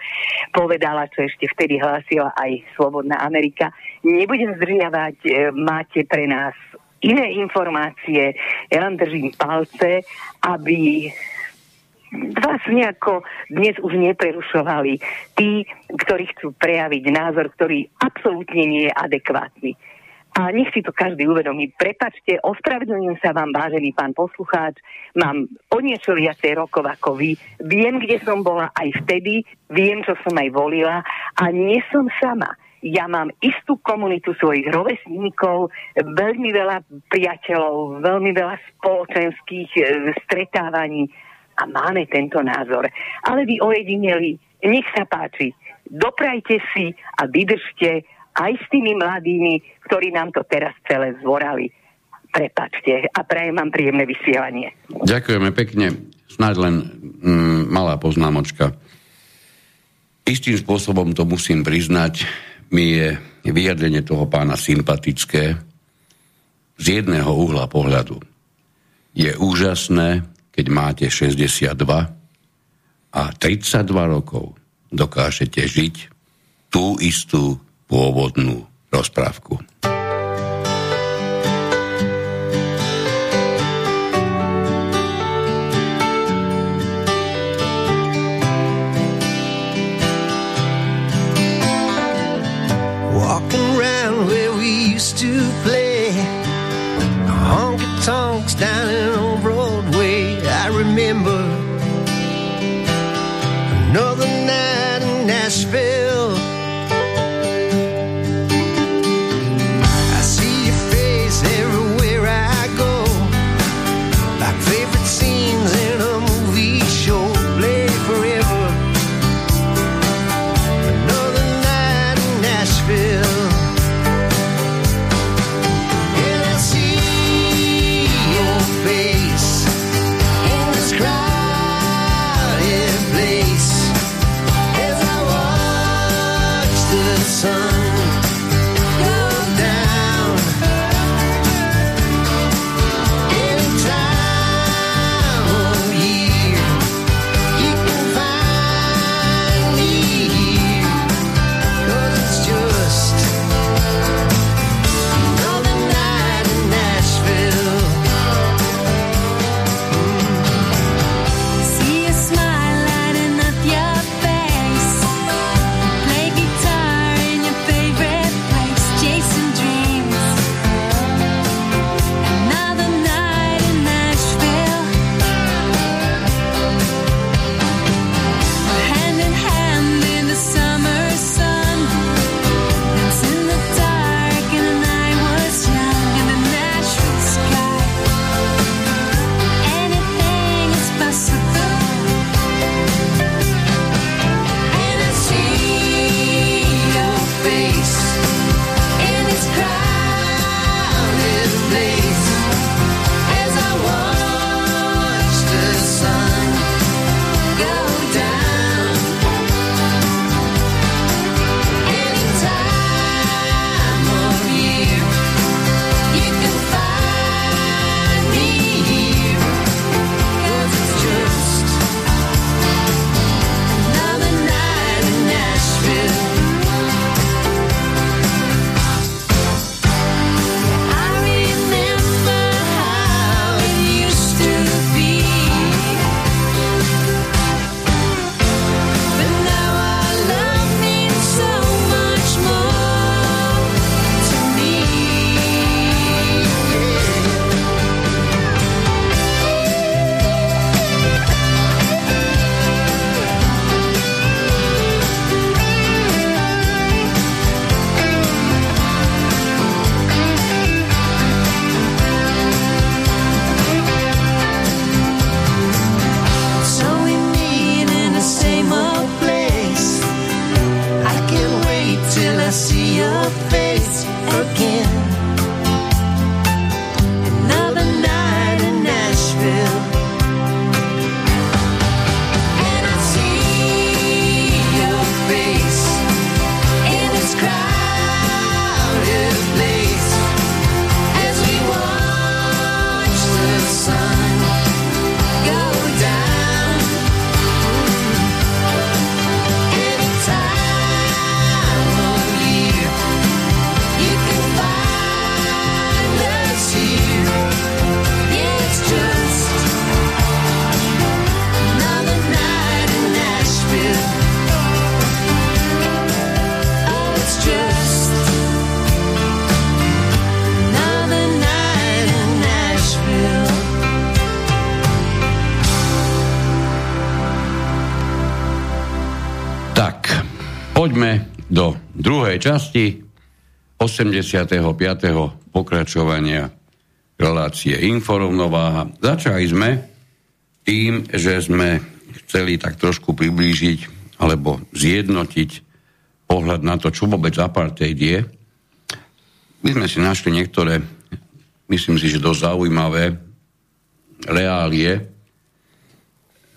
povedala, čo ešte vtedy hlásila aj Slobodná Amerika. Nebudem zdržiavať, máte pre nás iné informácie, ja vám držím palce, aby vás nejako dnes už neprerušovali tí, ktorí chcú prejaviť názor, ktorý absolútne nie je adekvátny. A nech si to každý uvedomí. Prepačte, ospravedlňujem sa vám, vážený pán poslucháč. Mám o niečo viacej rokov ako vy. Viem, kde som bola aj vtedy. Viem, čo som aj volila. A nie som sama. Ja mám istú komunitu svojich rovesníkov, veľmi veľa priateľov, veľmi veľa spoločenských stretávaní. A máme tento názor. Ale vy ojedineli, nech sa páči. Doprajte si a vydržte aj s tými mladými, ktorí nám to teraz celé zvorali. Prepačte a prajem vám príjemné vysielanie. Ďakujeme pekne. Snáď len mm, malá poznámočka. Istým spôsobom to musím priznať, mi je vyjadrenie toho pána sympatické z jedného uhla pohľadu. Je úžasné, keď máte šesťdesiatdva a tridsaťdva rokov dokážete žiť tú istú pôvodnú rozprávku. Walking around where we used to play, honky-tonks down in old Broadway, I remember another night in Nashville. Poďme do druhej časti osemdesiateho piateho pokračovania relácie InfoRovnováha. Začali sme tým, že sme chceli tak trošku priblížiť alebo zjednotiť pohľad na to, čo vôbec apartheid je. My sme si našli niektoré, myslím si, že dosť zaujímavé reálie,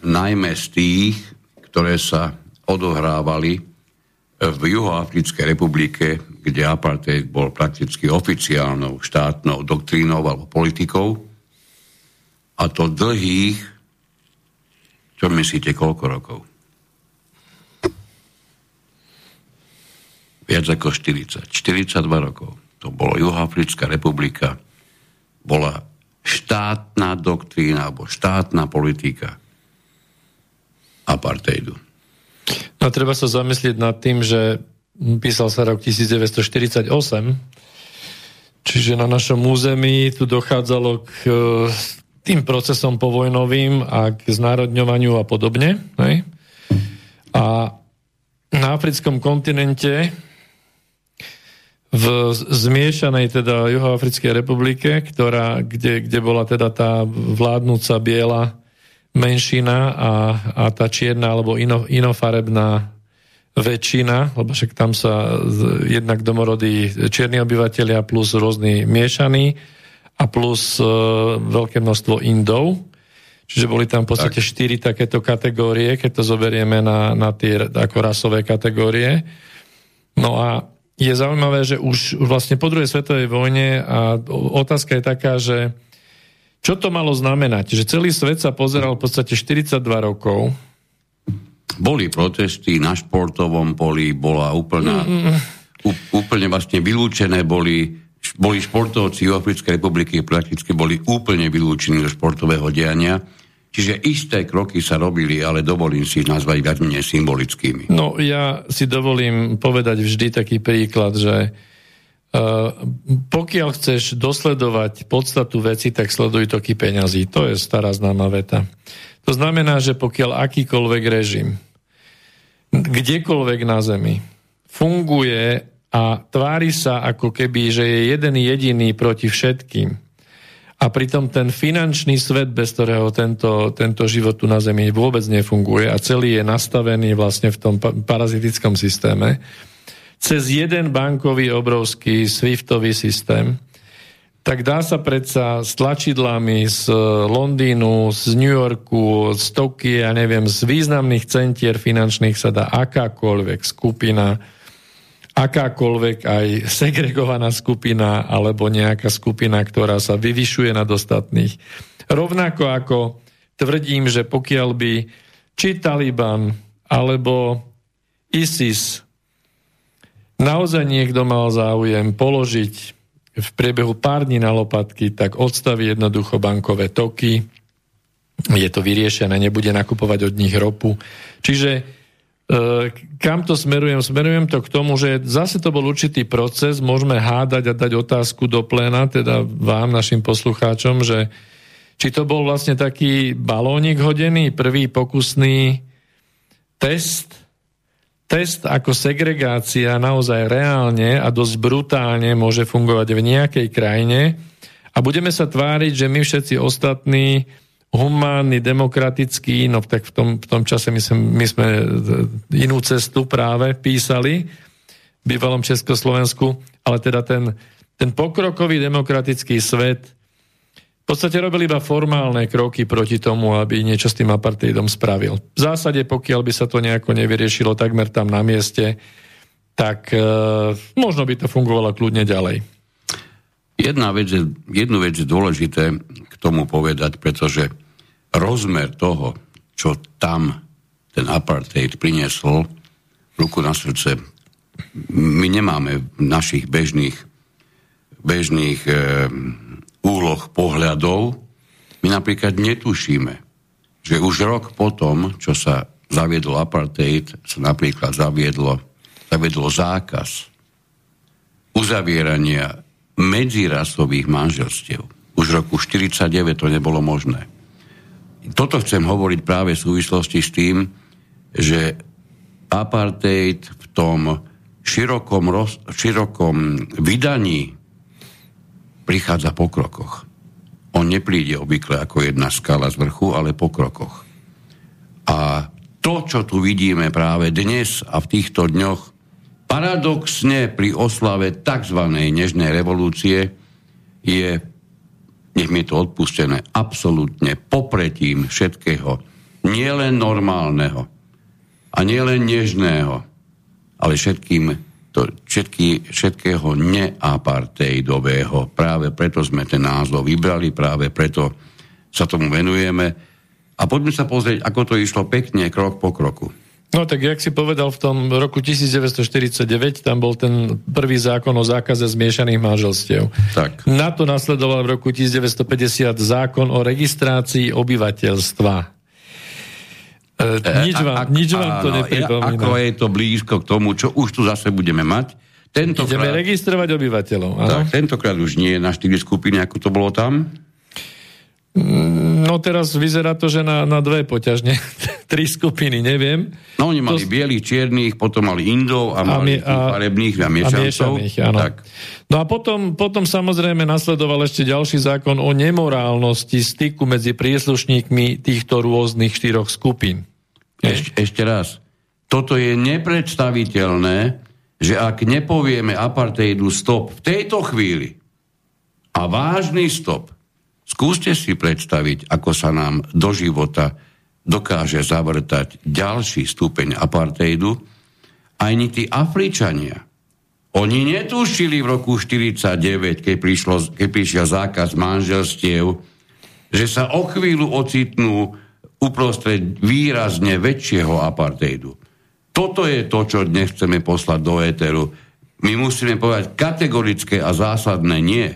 najmä z tých, ktoré sa odohrávali v Juhoafrickej republike, kde apartheid bol prakticky oficiálnou štátnou doktrínou alebo politikou. A to dlhých, čo myslíte, koľko rokov? Viac ako štyridsať. štyridsaťdva rokov. To bolo Juhoafrická republika. Bola štátna doktrína alebo štátna politika apartheidu. No treba sa zamyslieť nad tým, že písal sa rok devätnásťstoštyridsaťosem, čiže na našom území tu dochádzalo k tým procesom povojnovým a k znárodňovaniu a podobne. Ne? A na africkom kontinente v zmiešanej teda Juhoafrickej republike, ktorá, kde, kde bola teda tá vládnúca biela menšina a, a tá čierna alebo ino, inofarebná väčšina, lebo však tam sa jednak domorodí čierni obyvatelia plus rôzni miešaní a plus e, veľké množstvo Indov. Čiže boli tam v podstate tak. štyri takéto kategórie, keď to zoberieme na, na tie ako rasové kategórie. No a je zaujímavé, že už vlastne po druhej svetovej vojne a otázka je taká, že čo to malo znamenať? Že celý svet sa pozeral v podstate štyridsaťdva rokov. Boli protesty na športovom poli, bola úplná, mm. úplne vlastne vylúčené, boli, boli športovci Juhoafrickej republiky, prakticky boli úplne vylúčení zo športového diania. Čiže isté kroky sa robili, ale dovolím si nazvať viac menej symbolickými. No ja si dovolím povedať vždy taký príklad, že Uh, pokiaľ chceš dosledovať podstatu veci, tak sleduj toky peňazí. To je stará známa veta. To znamená, že pokiaľ akýkoľvek režim, kdekoľvek na zemi, funguje a tvári sa ako keby, že je jeden jediný proti všetkým. A pritom ten finančný svet, bez ktorého tento, tento život tu na zemi vôbec nefunguje a celý je nastavený vlastne v tom parazitickom systéme, cez jeden bankový obrovský swiftový systém, tak dá sa predsa s tlačidlami z Londýnu, z New Yorku, z Tokia, ja neviem, z významných centier finančných sa dá akákoľvek skupina, akákoľvek aj segregovaná skupina alebo nejaká skupina, ktorá sa vyvyšuje nad ostatných. Rovnako ako tvrdím, že pokiaľ by či Taliban alebo í es í es naozaj niekto mal záujem položiť v priebehu pár dní na lopatky, tak odstaví jednoducho bankové toky. Je to vyriešené, nebude nakupovať od nich ropu. Čiže e, kam to smerujem? Smerujem to k tomu, že zase to bol určitý proces, môžeme hádať a dať otázku do pléna, teda vám, našim poslucháčom, že či to bol vlastne taký balónik hodený, prvý pokusný test, Test ako segregácia naozaj reálne a dosť brutálne môže fungovať v nejakej krajine a budeme sa tváriť, že my všetci ostatní humánni, demokratickí, no tak v tom, v tom čase my sme, my sme inú cestu práve písali v bývalom Československu, ale teda ten, ten pokrokový demokratický svet v podstate robili iba formálne kroky proti tomu, aby niečo s tým apartheidom spravil. V zásade, pokiaľ by sa to nejako nevyriešilo takmer tam na mieste, tak e, možno by to fungovalo kľudne ďalej. Jedna vec, jednu vec je dôležité k tomu povedať, pretože rozmer toho, čo tam ten apartheid priniesol, ruku na srdce, my nemáme v našich bežných bežných e, úloh pohľadov, my napríklad netušíme, že už rok potom, čo sa zaviedol apartheid, sa napríklad zaviedlo, zaviedlo zákaz uzavierania medzirasových manželstiev. Už v roku štyridsaťdeväť to nebolo možné. Toto chcem hovoriť práve v súvislosti s tým, že apartheid v tom širokom, roz, širokom vydaní prichádza po krokoch. On nepríde obvykle ako jedna skala z vrchu, ale po krokoch. A to, čo tu vidíme práve dnes a v týchto dňoch, paradoxne pri oslave tzv. Nežnej revolúcie je, nech mi je to odpustené, absolútne popretím všetkého, nielen normálneho a nielen nežného, ale všetkým, to, všetky, všetkého neapartejdového. Práve preto sme ten názov vybrali, práve preto sa tomu venujeme. A poďme sa pozrieť, ako to išlo pekne, krok po kroku. No tak, jak si povedal, v tom roku devätnásťstoštyridsaťdeväť tam bol ten prvý zákon o zákaze zmiešaných manželstiev. Tak. Na to nasledoval v roku devätnásťstopäťdesiat zákon o registrácii obyvateľstva. E, nič vám, a, nič vám a, to nepripomína. Ako je to blízko k tomu, čo už tu zase budeme mať. Tentokrát, ideme registrovať obyvateľov. Tak, tentokrát už nie na štyri skupiny, ako to bolo tam. No teraz vyzerá to, že na, na dve poťažne, tri skupiny, neviem. No oni mali to... bielých, čiernych, potom mali indov a mali farebných a, a miešancov. No a potom, potom samozrejme nasledoval ešte ďalší zákon o nemorálnosti styku medzi príslušníkmi týchto rôznych štyroch skupín. Eš, ešte raz, toto je nepredstaviteľné, že ak nepovieme apartheidu stop v tejto chvíli a vážny stop, skúste si predstaviť, ako sa nám do života dokáže zavrtať ďalší stupeň apartheidu. Ani tí Afričania. Oni netušili v roku štyridsaťdeväť, keď, prišlo, keď prišiel zákaz manželstiev, že sa o chvíľu ocitnú uprostred výrazne väčšieho apartheidu. Toto je to, čo dnes chceme poslať do éteru. My musíme povedať kategorické a zásadné nie.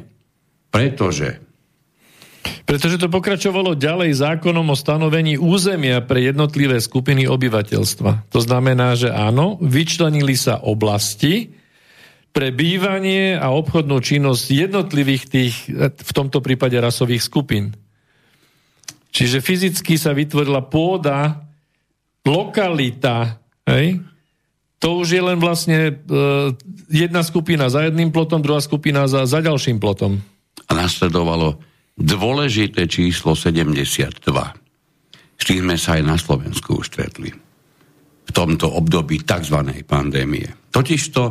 Pretože Pretože to pokračovalo ďalej zákonom o stanovení územia pre jednotlivé skupiny obyvateľstva. To znamená, že áno, vyčlenili sa oblasti pre bývanie a obchodnú činnosť jednotlivých tých, v tomto prípade rasových skupín. Čiže fyzicky sa vytvorila pôda, lokalita, hej? To už je len vlastne e, jedna skupina za jedným plotom, druhá skupina za, za ďalším plotom. A nasledovalo dôležité číslo sedemdesiatdva. S tým sme sa aj na Slovensku už stretli v tomto období tzv. Pandémie. Totižto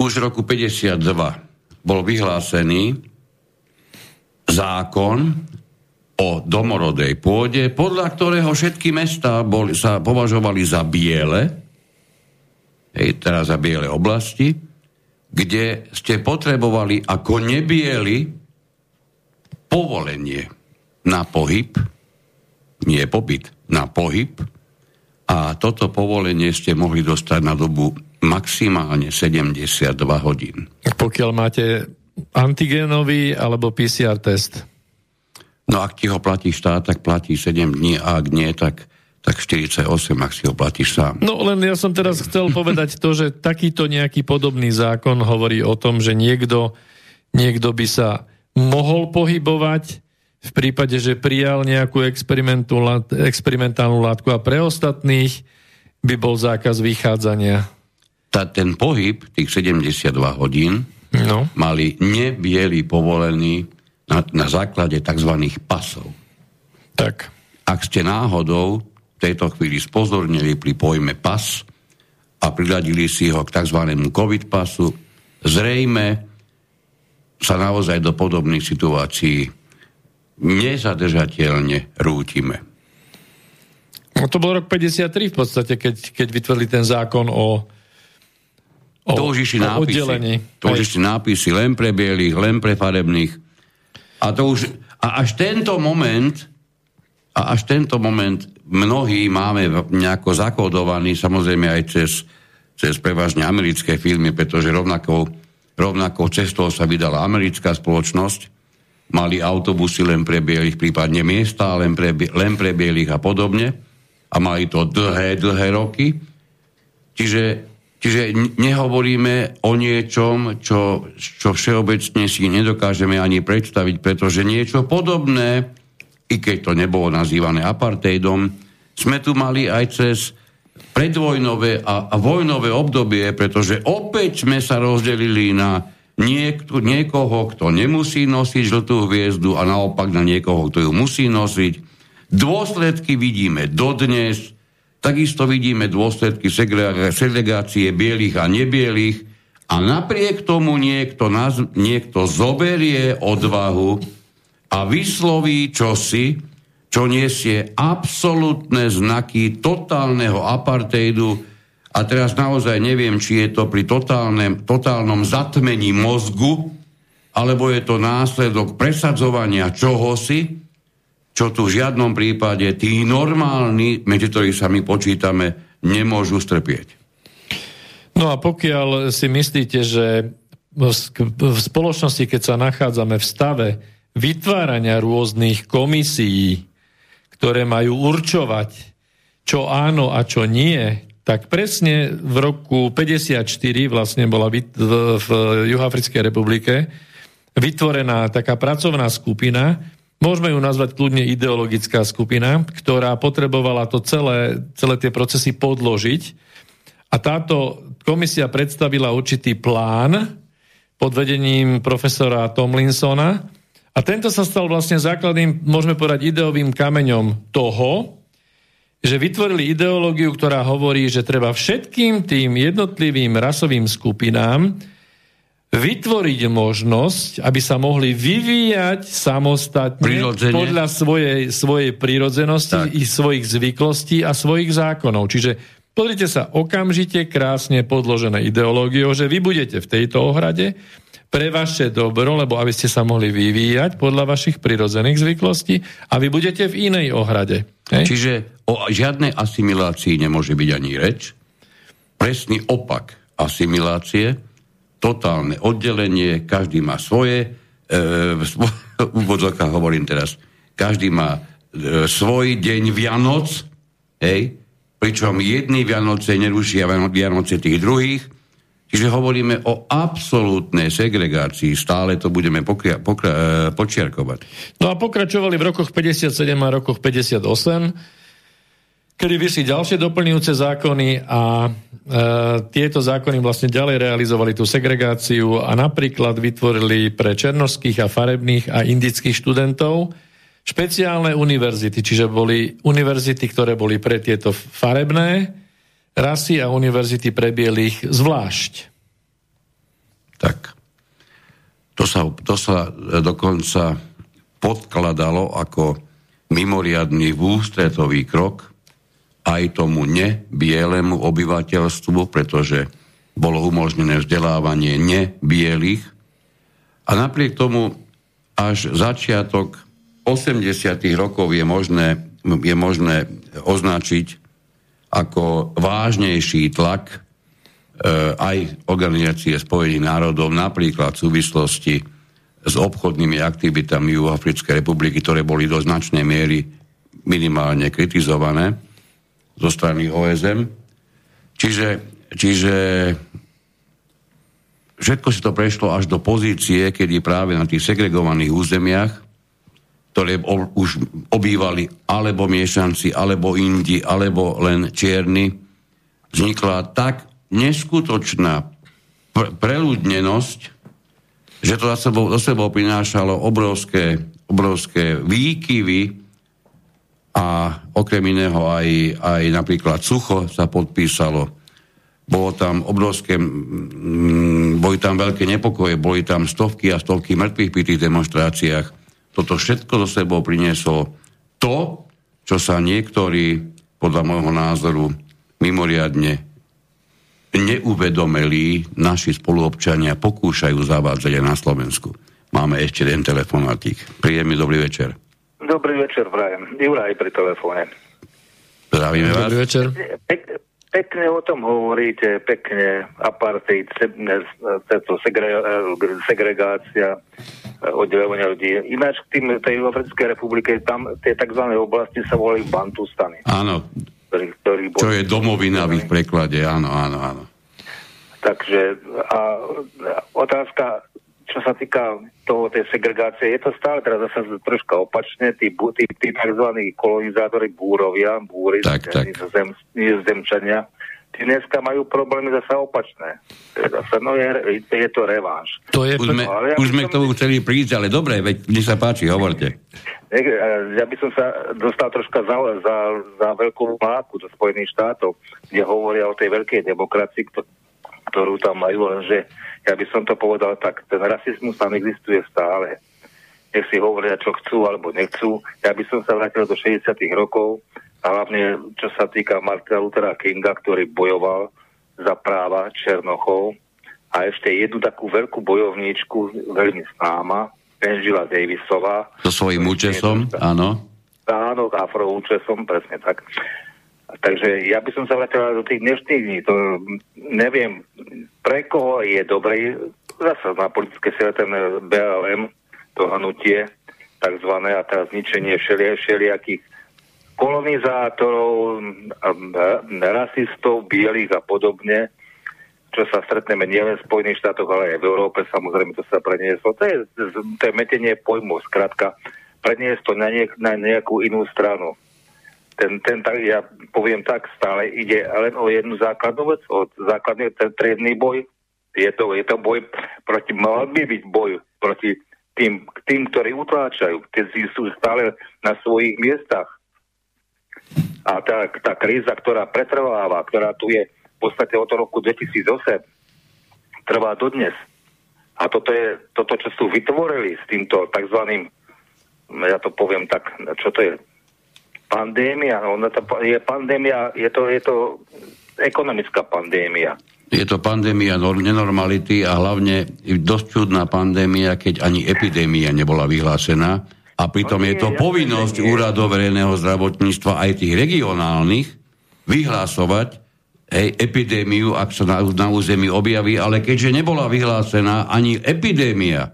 už v roku päťdesiatdva bol vyhlásený zákon o domorodej pôde, podľa ktorého všetky mestá boli, sa považovali za biele, teda za biele oblasti, kde ste potrebovali ako nebieli povolenie na pohyb, nie pobyt, na pohyb, a toto povolenie ste mohli dostať na dobu maximálne sedemdesiatdva hodín. Pokiaľ máte antigénový alebo pé cé er test. No ak ti ho platí štát, tak platí sedem dní, a ak nie, tak tak štyridsaťosem, ak si ho platíš sám. No len ja som teraz chcel povedať to, že takýto nejaký podobný zákon hovorí o tom, že niekto, niekto by sa mohol pohybovať v prípade, že prijal nejakú experimentálnu látku, a pre ostatných by bol zákaz vychádzania. Tá, ten pohyb, tých sedemdesiatdva hodín, no, mali nebieli povolení na, na základe tzv. Pasov. Tak. Ak ste náhodou v tejto chvíli spozornili pri pojme pas a priradili si ho k tzv. COVID pasu, zrejme sa naozaj do podobných situácií nezadržateľne rútime. No to bol rok päťdesiattri v podstate, keď, keď vytvorili ten zákon o, o, to už o oddelení. To už ešte nápisy len pre bielých, len pre farebných. A, to už, a až tento moment a až tento moment mnohí máme nejako zakodovaný, samozrejme aj cez, cez prevažne americké filmy, pretože rovnako Rovnakou cestou sa vydala americká spoločnosť. Mali autobusy len pre bielých, prípadne miesta len pre, len pre bielých a podobne. A mali to dlhé, dlhé roky. Čiže, čiže nehovoríme o niečom, čo, čo všeobecne si nedokážeme ani predstaviť, pretože niečo podobné, i keď to nebolo nazývané apartheidom, sme tu mali aj cez predvojnové a, a vojnové obdobie, pretože opäť sme sa rozdelili na niekto, niekoho, kto nemusí nosiť žltú hviezdu a naopak na niekoho, kto ju musí nosiť. Dôsledky vidíme dodnes, takisto vidíme dôsledky segregácie bielých a nebielých a napriek tomu niekto, naz, niekto zoberie odvahu a vysloví čosi, čo nesie absolútne znaky totálneho apartheidu. A teraz naozaj neviem, či je to pri totálnem, totálnom zatmení mozgu, alebo je to následok presadzovania čohosi, čo tu v žiadnom prípade tí normálni, medzi ktorých sa my počítame, nemôžu strpieť. No a pokiaľ si myslíte, že v spoločnosti, keď sa nachádzame v stave vytvárania rôznych komisií, ktoré majú určovať, čo áno a čo nie, tak presne v roku päťdesiatštyri vlastne bola v, v Juhoafrickej republike vytvorená taká pracovná skupina, môžeme ju nazvať kľudne ideologická skupina, ktorá potrebovala to celé, celé tie procesy podložiť. A táto komisia predstavila určitý plán pod vedením profesora Tomlinsona, a tento sa stal vlastne základným, môžeme povedať, ideovým kameňom toho, že vytvorili ideológiu, ktorá hovorí, že treba všetkým tým jednotlivým rasovým skupinám vytvoriť možnosť, aby sa mohli vyvíjať samostatne prirodzene, podľa svojej, svojej prirodzenosti, tak, i svojich zvyklostí a svojich zákonov. Čiže pozrite sa, okamžite krásne podložené ideológiou, že vy budete v tejto ohrade pre vaše dobro, lebo aby ste sa mohli vyvíjať podľa vašich prirodzených zvyklostí a vy budete v inej ohrade. Hej? Čiže o žiadnej asimilácii nemôže byť ani reč. Presný opak asimilácie, totálne oddelenie, každý má svoje, e, v úvodzovkách hovorím teraz, každý má e, svoj deň Vianoc, hej? Pričom jedni Vianoce nerušia Vianoce tých druhých. Čiže hovoríme o absolútnej segregácii, stále to budeme pokria- pokra- počiarkovať. No a pokračovali v rokoch päťdesiatsedem a rokoch päťdesiatosem, kedy vyšli ďalšie doplňujúce zákony a e, tieto zákony vlastne ďalej realizovali tú segregáciu a napríklad vytvorili pre černošských a farebných a indických študentov špeciálne univerzity, čiže boli univerzity, ktoré boli pre tieto farebné rasy a univerzity pre bielých zvlášť. Tak. To sa, to sa dokonca podkladalo ako mimoriadny ústretový krok aj tomu nebielemu obyvateľstvu, pretože bolo umožnené vzdelávanie nebielých. A napriek tomu až začiatok osemdesiatych rokov je možné, je možné označiť ako vážnejší tlak e, aj Organizácie spojených národov, napríklad v súvislosti s obchodnými aktivitami Juhoafrickej republiky, ktoré boli do značnej miery minimálne kritizované zo strany O S N. Čiže, čiže všetko si to prešlo až do pozície, kedy práve na tých segregovaných územiach, ktoré už obývali alebo miešanci, alebo Indi, alebo len čierni, vznikla tak neskutočná preľudnenosť, že to za sebou, za sebou prinášalo obrovské, obrovské výkyvy a okrem iného aj, aj napríklad sucho sa podpísalo. Bolo tam obrovské, m, boli tam veľké nepokoje, boli tam stovky a stovky mŕtvych pri tých demonstráciách. Toto všetko do sebou prinieslo to, čo sa niektorí, podľa môjho názoru, mimoriadne neuvedomelí naši spoluobčania pokúšajú zavádzať na Slovensku. Máme ešte jeden telefonátik. Príjemný dobrý večer. Dobrý večer, prajem. Juraj pri telefóne. Zdravíme vás. Dobrý večer. Pek, pekne o tom hovoríte, pekne apartheid, segregácia, oddelovania ľudí. Ináč k tým, tej Africkej republike, tam tie tzv. Oblasti sa volali Bantustany. Áno. Ktorý, ktorý bol... Čo je domovina v ich preklade, áno, áno, áno. Takže a otázka, čo sa týka toho, tej segregácie. Je to stále teraz zase troška opačne, tí, tí, tí tzv. Kolonizátori búrovia, búry, tak, tak. Zem, zemčania, tí dneska majú problémy zase opačné. Zase, no je, je to revanš. To je, už sme, ale ja už sme k tomu chceli prísť, ale dobre, veď mne sa páči, hovorte. Ja by som sa dostal troška za, za, za veľkú mláku do Spojených štátov, kde hovoria o tej veľkej demokracii, ktorú tam majú, lenže ja by som to povedal tak, ten rasizmus tam existuje stále. Nech si hovoria, čo chcú alebo nechcú. Ja by som sa vrátil do šesťdesiatych rokov, a hlavne čo sa týka Martina Luthera Kinga, ktorý bojoval za práva Černochov, a ešte jednu takú veľkú bojovníčku, veľmi známa, Angela Davisová. So svojím účesom, áno. Áno, afroúčesom, presne tak. Takže ja by som sa vrátil do tých dnešných dní. To neviem, pre koho je dobrý, zase na politické sile ten bé el em, to hnutie, takzvané, a teraz zničenie všelijakých kolonizátorov, rasistov, bielých a podobne, čo sa stretneme nielen v Spojených štátoch, ale aj v Európe, samozrejme, to sa prenieslo. To je, to je metenie pojmov, skrátka, preniesť to na, niek- na nejakú inú stranu. Ten, ten, tak, ja poviem tak, stále ide len o jednu základnú vec, o základný triedny boj. Je to, je to boj proti, mal by byť boj proti tým, tým, ktorí utláčajú, ktorí sú stále na svojich miestach. A tá, tá kríza, ktorá pretrváva, ktorá tu je v podstate od roku dvetisícosem, trvá dodnes. A toto je toto, čo sú vytvorili s týmto takzvaným, ja to poviem tak, čo to je, pandémia, ona to je pandémia, je to, je to ekonomická pandémia. Je to pandémia nenormality a hlavne dosť čudná pandémia, keď ani epidémia nebola vyhlásená. A pritom no, je to ja povinnosť neviem. Úradov verejného zdravotníctva aj tých regionálnych vyhlásovať hej, epidémiu, ak sa na, na území objaví, ale keďže nebola vyhlásená ani epidémia,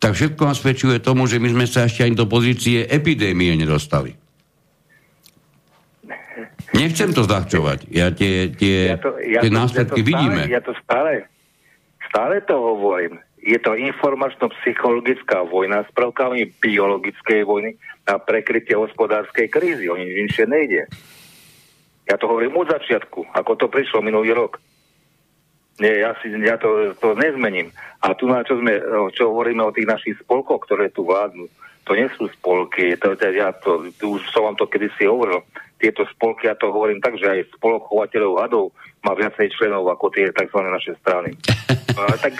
tak všetko nás svedčuje tomu, že my sme sa ešte ani do pozície epidémie nedostali. Nechcem to zľahčovať. Ja tie, tie, ja to, ja tie to, následky ja to stále, vidíme. Ja to stále, stále to hovorím. Je to informačno-psychologická vojna s prvkami biologickej vojny na prekrytie hospodárskej krízy. O nič inšie nejde. Ja to hovorím od začiatku, ako to prišlo minulý rok. Nie, ja, si, ja to, to nezmením. A tu, na čo, sme, čo hovoríme o tých našich spolkoch, ktoré tu vládnu, to nie sú spolky. To, ja to, už som vám to kedysi hovoril. Tieto spolky, ja to hovorím tak, že aj spolok chovateľov hadov má viacej členov ako tie tzv. Naše strany. A tak,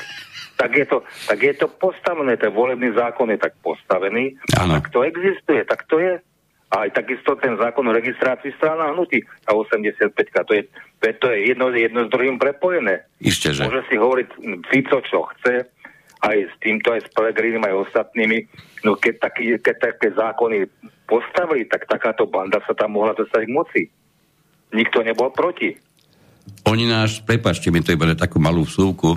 tak, je to, tak je to postavené, ten volebný zákon je tak postavený, ano. Tak to existuje, tak to je. A aj takisto ten zákon o registrácii strán a hnutí, tá osemdesiatpäťka, to je, to je jedno, jedno s druhým prepojené. Ište, že. Môže si hovoriť Fico, čo chce, aj s týmto, aj s Pelegrinim, aj ostatnými. No keď, taký, keď také zákony postavili, tak takáto banda sa tam mohla dostať k moci. Nikto nebol proti. Oni nás, prepáčte mi to iba takú malú vsúvku,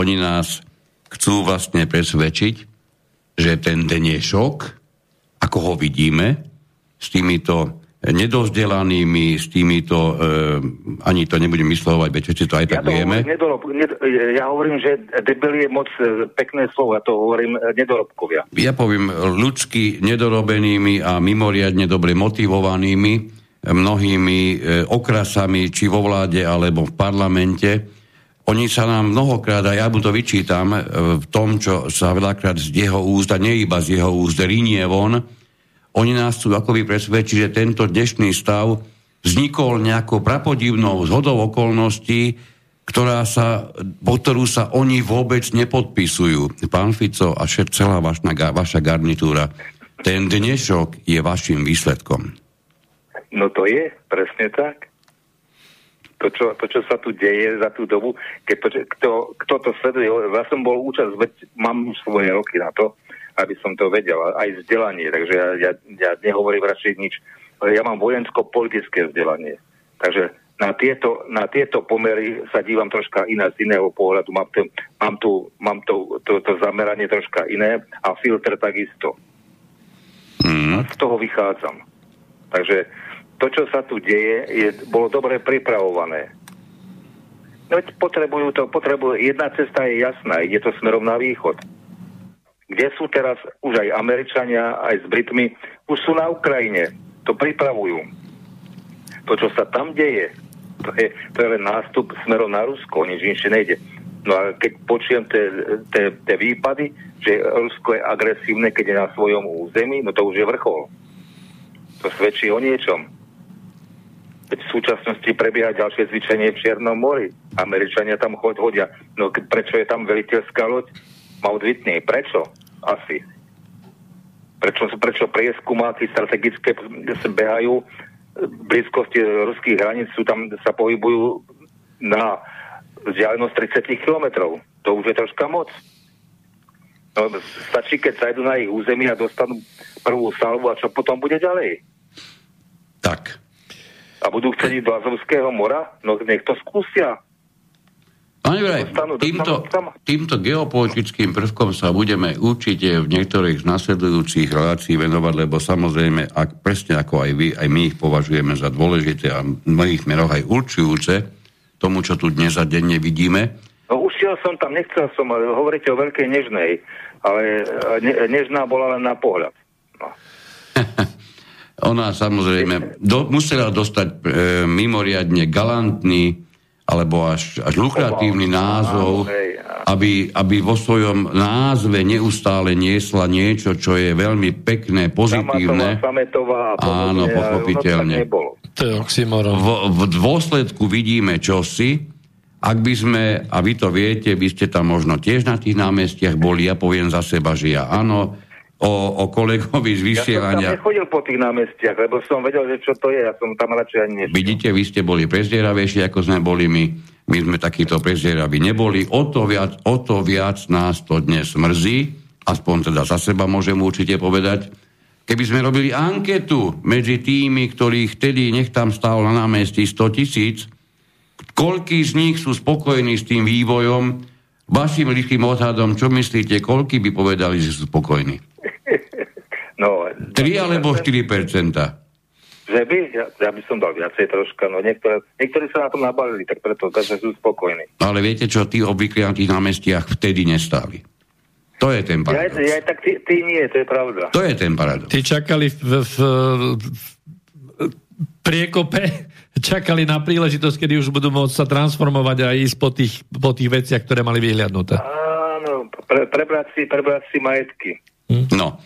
oni nás chcú vlastne presvedčiť, že ten dnešok, ako ho vidíme, s týmito nedovzdelanými, s týmito, e, ani to nebudem vyslovovať, veď všetci to aj tak ja to vieme. Hovorím, nedorob, ned, ja hovorím, že debil je moc pekné slovo, ja to hovorím nedorobkovia. Ja poviem ľudsky nedorobenými a mimoriadne dobre motivovanými mnohými e, okrasami, či vo vláde, alebo v parlamente. Oni sa nám mnohokrát, a ja mu to vyčítam, e, v tom, čo sa veľakrát z jeho úst, a nie iba z jeho úst, rinie von. Oni nás chcú akoby presvedčiť, že tento dnešný stav vznikol nejakou prapodivnou zhodou okolností, ktorá sa, po ktorú sa oni vôbec nepodpisujú. Pán Fico a celá vašna, vaša garnitúra, ten dnešok je vašim výsledkom. No to je, presne tak. To, čo, to, čo sa tu deje za tú dobu, keď to, kto, kto to sleduje, ja som bol účast, mám už svoje roky na to, aby som to vedel, aj vzdelanie, takže ja, ja, ja nehovorím radšej nič. Ja mám vojensko-politické vzdelanie, takže na tieto, na tieto pomery sa dívam troška iná, z iného pohľadu, mám, tu, mám, tu, mám to, to, to zameranie troška iné a filter takisto. Mm. Z toho vychádzam. Takže to, čo sa tu deje, je, bolo dobre pripravované. No, potrebujú to, potrebujú, jedna cesta je jasná, ide to smerom na východ. kde sú teraz už aj Američania, aj s Britmi, už sú na Ukrajine, to pripravujú. To, čo sa tam deje, to je, to je len nástup smerom na Rusko, nič inšie nejde. No a keď počujem tie výpady, že Rusko je agresívne, keď je na svojom území, no to už je vrchol. To svedčí o niečom. Keď v súčasnosti prebieha ďalšie cvičenie v Čiernom mori. Američania tam chodia. No prečo je tam veliteľská loď? Mount Whitney. Prečo? Asi. Prečo, prečo prieskumáci strategické behajú v blízkosti ruských hraníc, sú tam, sa pohybujú na vzdialenosť tridsať kilometrov. To už je troška moc. No, stačí, keď sa idú na ich území a dostanú prvú salvu a čo potom bude ďalej? Tak. A budú chcieť ísť do Azovského mora? No nech to skúsia. Pane Vraj, týmto, týmto geopolitickým prvkom sa budeme určite v niektorých z nasledujúcich relácií venovať, lebo samozrejme, ak presne ako aj vy, aj my ich považujeme za dôležité a v mnohých meroch aj určujúce tomu, čo tu dnes a denne vidíme. No ušiel som tam, nechcel som, hovoríte o veľkej nežnej, ale ne, nežná bola len na pohľad. No. Ona samozrejme do, musela dostať e, mimoriadne galantný alebo až, až lukratívny názov, aby, aby vo svojom názve neustále niesla niečo, čo je veľmi pekné, pozitívne. Áno, pochopiteľne. V, v dôsledku vidíme čosi, ak by sme, a vy to viete, vy ste tam možno tiež na tých námestiach boli, ja poviem za seba, že ja áno, o, o kolegovi z vysielania. Ja som tam nechodil po tých námestiach, lebo som vedel, že čo to je, ja som tam radšej ani nešiel. Vidíte, vy ste boli prezderavejší, ako sme boli my. My sme takýto prezderaví neboli. O to viac, o to viac nás to dnes mrzí, aspoň teda za seba môžem určite povedať. Keby sme robili anketu medzi tými, ktorých vtedy nech tam stálo na námestí sto tisíc, koľkí z nich sú spokojní s tým vývojom, vašim rýchlym odhadom, čo myslíte, koľkí by povedali, že sú spokojní? No, tri alebo štyri percentá. Že by, ja, ja by som dal viacej troška, no niektoré, niektorí sa na tom nabalili, tak preto, takže sú spokojní. Ale viete čo, tí obvykle na tých námestiach vtedy nestáli. To je ten paradox. Ja, ja tak ty, ty nie, to je pravda. To je ten paradox. Ty čakali v, v, v priekope... čakali na príležitosť, kedy už budú môcť sa transformovať a ísť po tých, po tých veciach, ktoré mali vyhliadnuté. Áno, pre, prebrať, si, prebrať si majetky. Hm? No.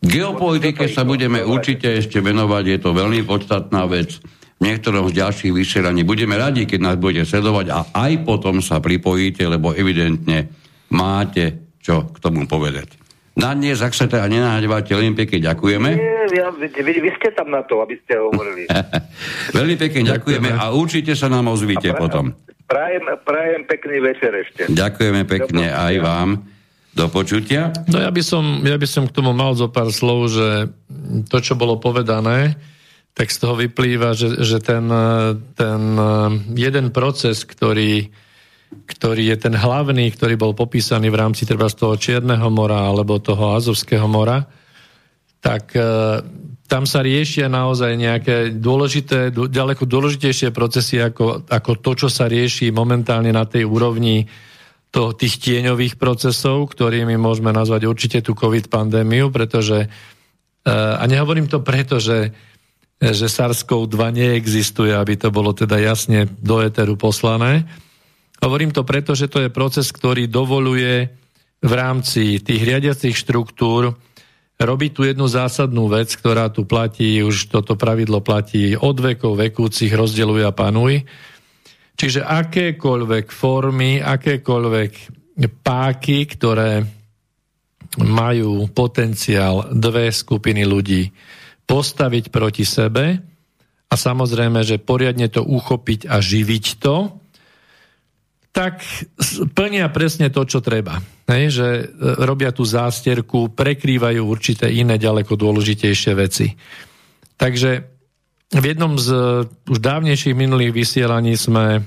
Geopolitike sa budeme určite ešte venovať, je to veľmi podstatná vec. V niektorom z ďalších vysielaní budeme radi, keď nás budete sledovať a aj potom sa pripojíte, lebo evidentne máte čo k tomu povedať. Na dnes, ak sa teda nenahnevate, veľmi pekne ďakujeme. Nie, vy, vy ste tam na to, aby ste hovorili. Veľmi pekne ďakujeme a určite sa nám ozvíte prajem, potom. Prajem, prajem pekný večer ešte. Ďakujeme pekne aj vám. Do počutia. No ja by som, ja by som k tomu mal zo pár slov, že to, čo bolo povedané, tak z toho vyplýva, že, že ten, ten jeden proces, ktorý ktorý je ten hlavný, ktorý bol popísaný v rámci treba z toho Čierneho mora alebo toho Azovského mora, tak e, tam sa riešia naozaj nejaké dôležité, ďaleko dôležitejšie procesy ako, ako to, čo sa rieši momentálne na tej úrovni to, tých tieňových procesov, ktorými môžeme nazvať určite tú COVID-pandémiu, pretože, e, a nehovorím to preto, že, že SARS-kov dva neexistuje, aby to bolo teda jasne do éteru poslané. Hovorím to preto, že to je proces, ktorý dovoľuje v rámci tých riadiacich štruktúr robiť tú jednu zásadnú vec, ktorá tu platí, už toto pravidlo platí od vekov vekúcich, rozdeľuj a panuj. Čiže akékoľvek formy, akékoľvek páky, ktoré majú potenciál dve skupiny ľudí postaviť proti sebe a samozrejme, že poriadne to uchopiť a živiť to, tak plnia presne to, čo treba. Hej, že robia tú zástierku, prekrývajú určité iné ďaleko dôležitejšie veci. Takže v jednom z už dávnejších minulých vysielaní sme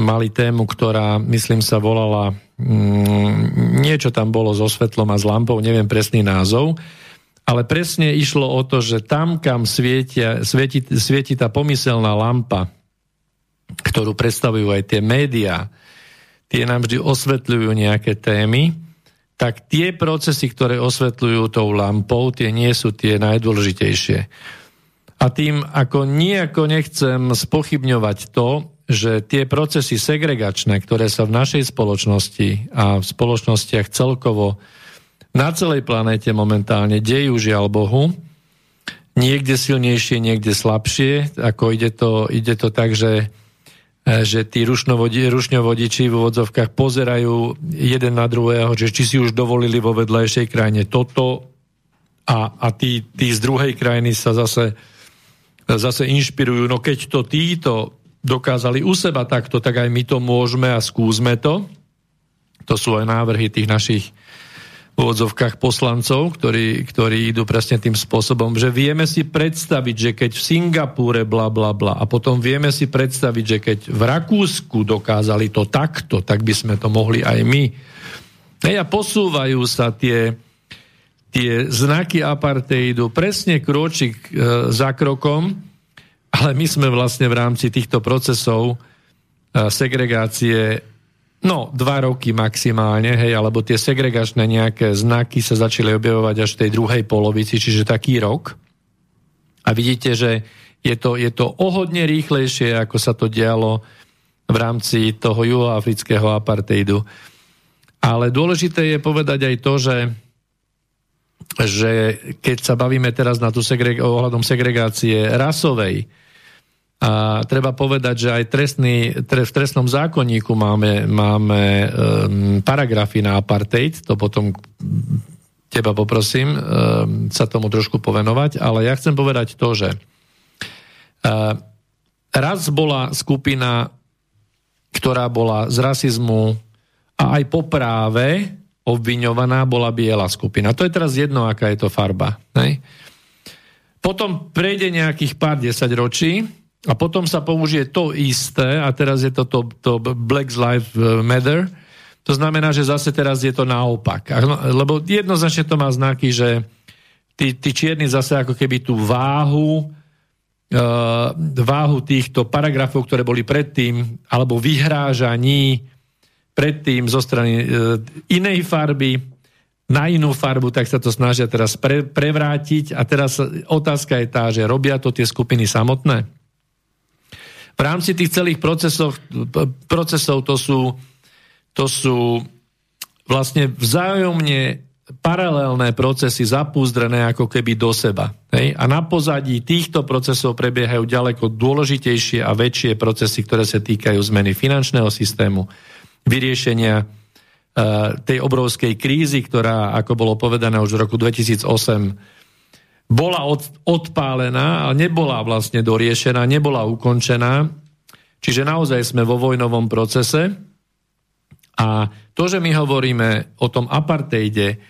mali tému, ktorá, myslím, sa volala mm, niečo tam bolo so svetlom a s lampou, neviem presný názov, ale presne išlo o to, že tam, kam svietia, svieti, svieti tá pomyselná lampa, ktorú predstavujú aj tie médiá, tie nám vždy osvetľujú nejaké témy, tak tie procesy, ktoré osvetľujú tou lampou, tie nie sú tie najdôležitejšie. A tým ako nijako nechcem spochybňovať to, že tie procesy segregačné, ktoré sa v našej spoločnosti a v spoločnostiach celkovo na celej planéte momentálne dejú, žiaľ Bohu, niekde silnejšie, niekde slabšie, ako ide to, ide to tak, že že tí rušnovodi, rušňovodiči v úvodzovkách pozerajú jeden na druhého, že či si už dovolili vo vedľajšej krajine toto a, a tí, tí z druhej krajiny sa zase, zase inšpirujú. No keď to títo dokázali u seba takto, tak aj my to môžeme a skúsme to. To sú aj návrhy tých našich v úvodzovkách poslancov, ktorí, ktorí idú presne tým spôsobom, že vieme si predstaviť, že keď v Singapúre bla bla bla a potom vieme si predstaviť, že keď v Rakúsku dokázali to takto, tak by sme to mohli aj my. A posúvajú sa tie, tie znaky apartheidu presne krôčik e, za krokom, ale my sme vlastne v rámci týchto procesov e, segregácie No, dva roky maximálne, hej, alebo tie segregačné nejaké znaky sa začali objavovať až v tej druhej polovici, čiže taký rok. A vidíte, že je to, je to ohodne rýchlejšie, ako sa to dialo v rámci toho juhoafrického apartheidu. Ale dôležité je povedať aj to, že, že keď sa bavíme teraz na tú segre- ohľadom segregácie rasovej, a treba povedať, že aj trestný, tre, v trestnom zákonníku máme, máme um, paragrafy na apartheid, to potom teba poprosím um, sa tomu trošku povenovať, ale ja chcem povedať to, že uh, raz bola skupina, ktorá bola z rasizmu a aj po práve obviňovaná bola biela skupina. To je teraz jedno, aká je to farba. Ne? Potom prejde nejakých pár desaťročí, a potom sa použije to isté, a teraz je to, to, to Black Lives Matter, to znamená, že zase teraz je to naopak. Lebo jednoznačne to má znaky, že tí, tí čierni zase ako keby tú váhu, e, váhu týchto paragrafov, ktoré boli predtým, alebo vyhrážaní predtým zo strany e, inej farby na inú farbu, tak sa to snažia teraz pre, prevrátiť. A teraz otázka je tá, že robia to tie skupiny samotné? V rámci tých celých procesov, procesov to, sú, to sú vlastne vzájomne paralelné procesy zapúzdrené ako keby do seba. Hej? A na pozadí týchto procesov prebiehajú ďaleko dôležitejšie a väčšie procesy, ktoré sa týkajú zmeny finančného systému, vyriešenia uh, tej obrovskej krízy, ktorá, ako bolo povedané už v roku dvetisícosem, bola od, odpálená, ale nebola vlastne doriešená, nebola ukončená. Čiže naozaj sme vo vojnovom procese. A to, že my hovoríme o tom apartheide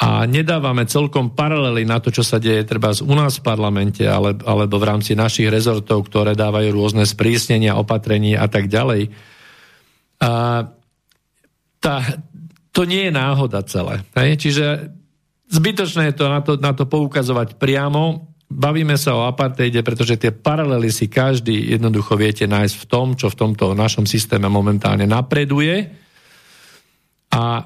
a nedávame celkom paralely na to, čo sa deje treba u nás v parlamente ale, alebo v rámci našich rezortov, ktoré dávajú rôzne sprísnenia, opatrenia a tak ďalej. A tá, to nie je náhoda celé. Hej? Čiže zbytočné je to na, to na to poukazovať priamo. Bavíme sa o apartheide, pretože tie paralely si každý jednoducho viete nájsť v tom, čo v tomto našom systéme momentálne napreduje. A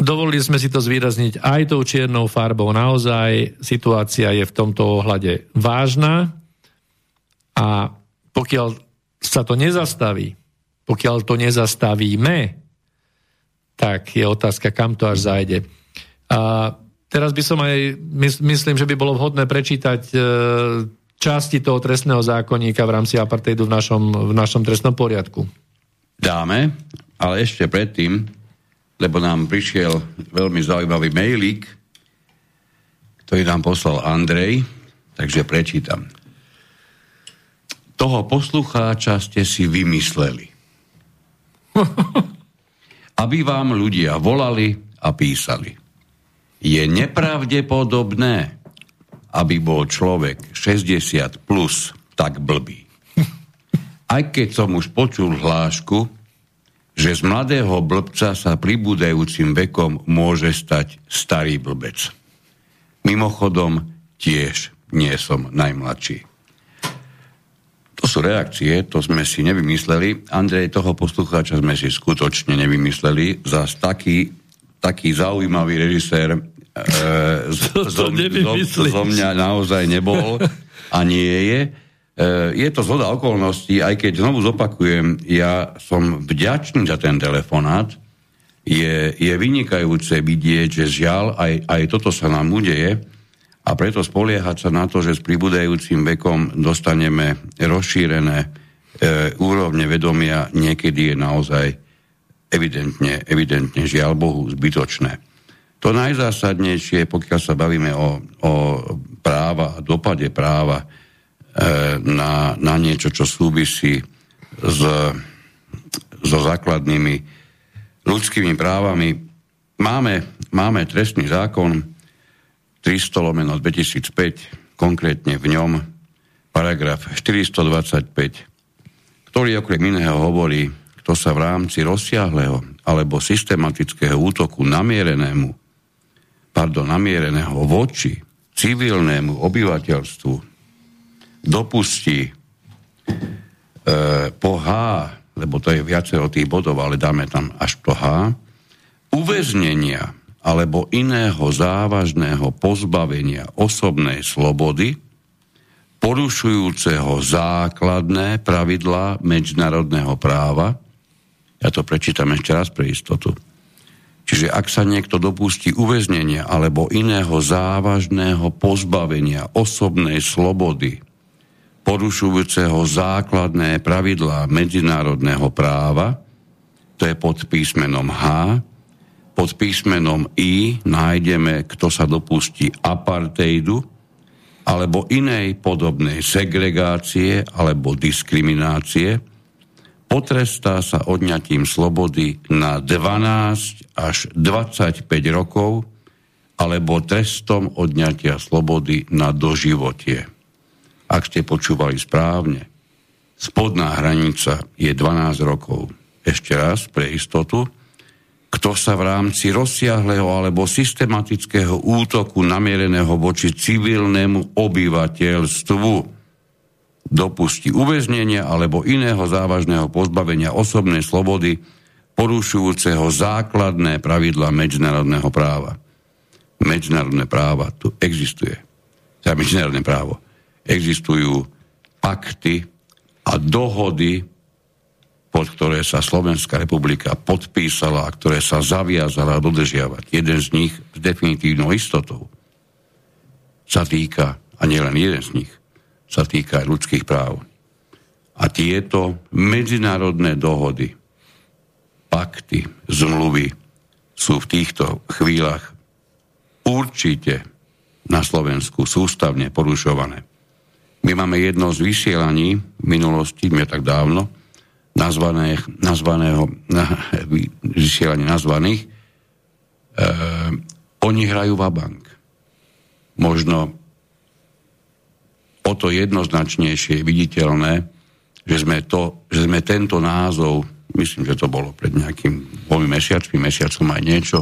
dovolili sme si to zvýrazniť aj tou čiernou farbou. Naozaj situácia je v tomto ohľade vážna a pokiaľ sa to nezastaví, pokiaľ to nezastavíme, tak je otázka, kam to až zájde. A teraz by som aj, myslím, že by bolo vhodné prečítať časti toho trestného zákonníka v rámci apartheidu v našom, v našom trestnom poriadku. Dáme, ale ešte predtým, lebo nám prišiel veľmi zaujímavý mailík, ktorý nám poslal Andrej, takže prečítam. Toho poslucháča ste si vymysleli. Aby vám ľudia volali a písali. Je nepravdepodobné, aby bol človek šesťdesiat plus tak blbý. Aj keď som už počul hlášku, že z mladého blbca sa pribúdajúcim vekom môže stať starý blbec. Mimochodom, tiež nie som najmladší. To sú reakcie, to sme si nevymysleli. Andrej, toho poslucháča sme si skutočne nevymysleli. Zas taký taký zaujímavý režisér e, to, zo, to zo, zo mňa naozaj nebol a nie je. E, je to zhoda okolností, aj keď znovu zopakujem, ja som vďačný za ten telefonát. Je, je vynikajúce vidieť, že žiaľ, aj, aj toto sa nám udeje a preto spoliehať sa na to, že s pribúdajúcim vekom dostaneme rozšírené e, úrovne vedomia, niekedy je naozaj evidentne, evidentne žiaľ Bohu zbytočné. To najzásadnejšie, pokiaľ sa bavíme o, o práva, dopade práva e, na, na niečo, čo súvisí s, so základnými ľudskými právami. Máme, máme trestný zákon tristo lomeno dvetisícpäť, konkrétne v ňom paragraf štyristodvadsaťpäť, ktorý okrem iného hovorí, kto sa v rámci rozsiahleho alebo systematického útoku namierenému, pardon, namiereného voči civilnému obyvateľstvu dopustí e, pohá, lebo to je viacero tých bodov, ale dáme tam až to H, uväznenia alebo iného závažného pozbavenia osobnej slobody, porušujúceho základné pravidlá medzinárodného práva. Ja to prečítam ešte raz pre istotu. Čiže ak sa niekto dopustí uväznenia alebo iného závažného pozbavenia osobnej slobody, porušujúceho základné pravidlá medzinárodného práva, to je pod písmenom H, pod písmenom I nájdeme, kto sa dopustí apartheidu alebo inej podobnej segregácie alebo diskriminácie, potrestá sa odňatím slobody na dvanásť až dvadsaťpäť rokov alebo trestom odňatia slobody na doživotie. Ak ste počúvali správne, spodná hranica je dvanásť rokov. Ešte raz, pre istotu, kto sa v rámci rozsiahleho alebo systematického útoku namiereného voči civilnému obyvateľstvu dopustí uväznenia alebo iného závažného pozbavenia osobnej slobody porušujúceho základné pravidlá medzinárodného práva. Medzinárodné práva tu existuje. Teda medzinárodné právo. Existujú pakty a dohody, pod ktoré sa Slovenská republika podpísala a ktoré sa zaviazala dodržiavať. Jeden z nich s definitívnou istotou sa týka, a nielen jeden z nich, sa týka aj ľudských práv. A tieto medzinárodné dohody, pakty, zmluvy sú v týchto chvíľach určite na Slovensku sústavne porušované. My máme jedno z vysielaní v minulosti, nie tak dávno, nazvané, nazvaného, na, vysielanie nazvaných, e, oni hrajú vabank. Možno o to jednoznačnejšie je viditeľné, že sme, to, že sme tento názov, myslím, že to bolo pred nejakým dvomi mesiacmi, mesiacom aj niečo,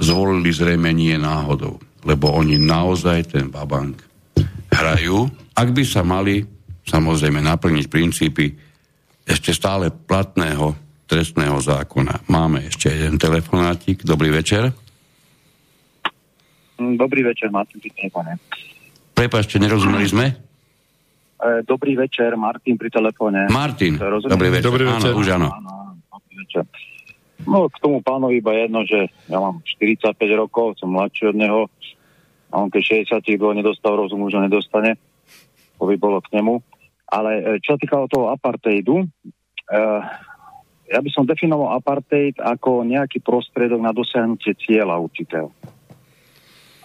zvolili zrejme nie náhodou, lebo oni naozaj ten vabank hrajú. Ak by sa mali, samozrejme, naplniť princípy ešte stále platného trestného zákona. Máme ešte jeden telefonátik. Dobrý večer. Dobrý večer, Martin pri telefóne. Prepáčte, nerozumeli sme? Dobrý večer, Martin pri telefóne. Martin, dobrý večer. Dobrý večer. Áno, už áno. Áno, dobrý večer. No, k tomu pánovi iba jedno, že ja mám štyridsaťpäť rokov, som mladší od neho, a on keď šesťdesiat nedostal rozum, už ho nedostane. To by bolo k nemu. Ale čo sa týka toho apartheidu, eh, ja by som definoval apartheid ako nejaký prostriedok na dosiahnutie cieľa určitého.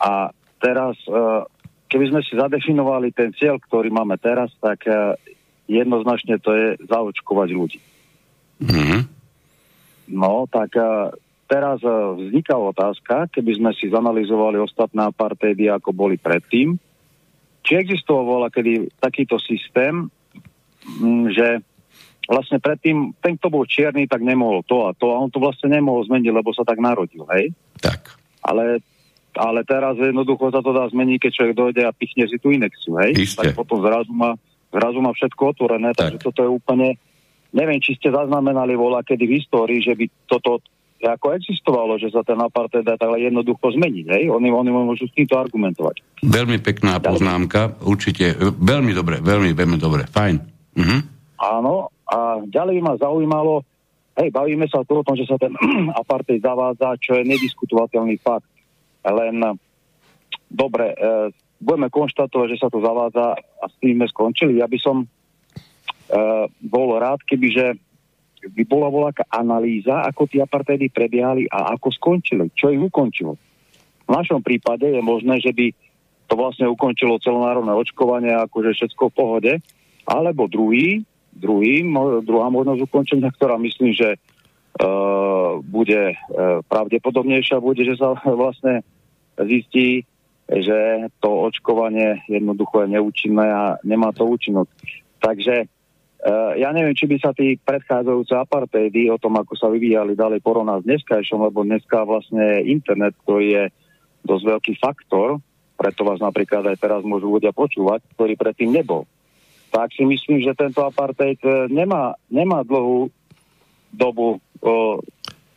A teraz, eh, keby sme si zadefinovali ten cieľ, ktorý máme teraz, tak eh, jednoznačne to je zaočkovať ľudí. Mm-hmm. No, tak eh, teraz eh, vzniká otázka, keby sme si zanalizovali ostatné apartheidy, ako boli predtým, či existoval voľakedy takýto systém, že vlastne predtým ten, kto bol čierny, tak nemohol to a to a on to vlastne nemohol zmeniť, lebo sa tak narodil, hej? Tak. Ale, ale teraz jednoducho sa to dá zmeniť, keď človek dojde a pichne si tú inekciu, hej? Isté. Tak potom zrazu má, zrazu má všetko otvorené, tak. Takže toto je úplne, neviem, či ste zaznamenali voľakedy v histórii, že by toto ako existovalo, že sa ten apartheid dá takhle jednoducho zmeniť, hej? Oni, oni môžu s týmto argumentovať. Veľmi pekná poznámka, určite, veľmi dobre, veľmi, veľmi dobre, fajn. Mhm. Áno, a ďalej ma zaujímalo, hej, bavíme sa tu o tom, že sa ten apartheid zavádza, čo je nediskutovateľný fakt, len dobre, e, budeme konštatovať, že sa to zavádza a s tým sme skončili. Ja by som e, bol rád, kebyže by bola voľaká analýza, ako tie apartheidy prebiehali a ako skončili, čo ich ukončilo. V našom prípade je možné, že by to vlastne ukončilo celonárodné očkovanie, akože všetko v pohode, alebo druhý, druhý druhá možnosť ukončenia, ktorá myslím, že e, bude e, pravdepodobnejšia, bude, že sa vlastne zistí, že to očkovanie jednoducho je neúčinné a nemá to účinnosť. Takže Uh, ja neviem, či by sa tí predchádzajúce apartheidy o tom, ako sa vyvíjali, dali porovnať s dneskajšom, lebo dneska vlastne internet, ktorý je dosť veľký faktor, preto vás napríklad aj teraz môžu ľudia počúvať, ktorý predtým nebol. Tak si myslím, že tento apartheid nemá, nemá dlhú dobu, uh,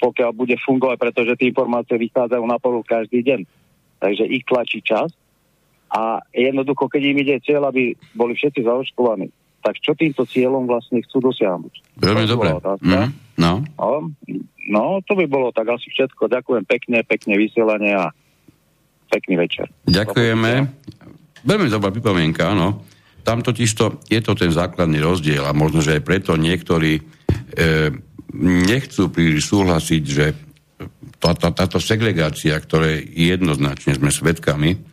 pokiaľ bude fungovať, pretože tie informácie vychádzajú na povrch každý deň. Takže ich tlačí čas a jednoducho, keď im ide cieľ, aby boli všetci zaočkovaní, tak čo týmto cieľom vlastne chcú dosiahnuť? Veľmi dobre. Mm, no. No, no, to by bolo tak asi všetko. Ďakujem pekne, pekne vysielanie a pekný večer. Ďakujeme. Veľmi dobrá pripomienka, áno. Tam totižto je to ten základný rozdiel a možno, že aj preto niektorí e, nechcú príliš súhlasiť, že tá, tá, táto segregácia, ktoré jednoznačne sme svedkami,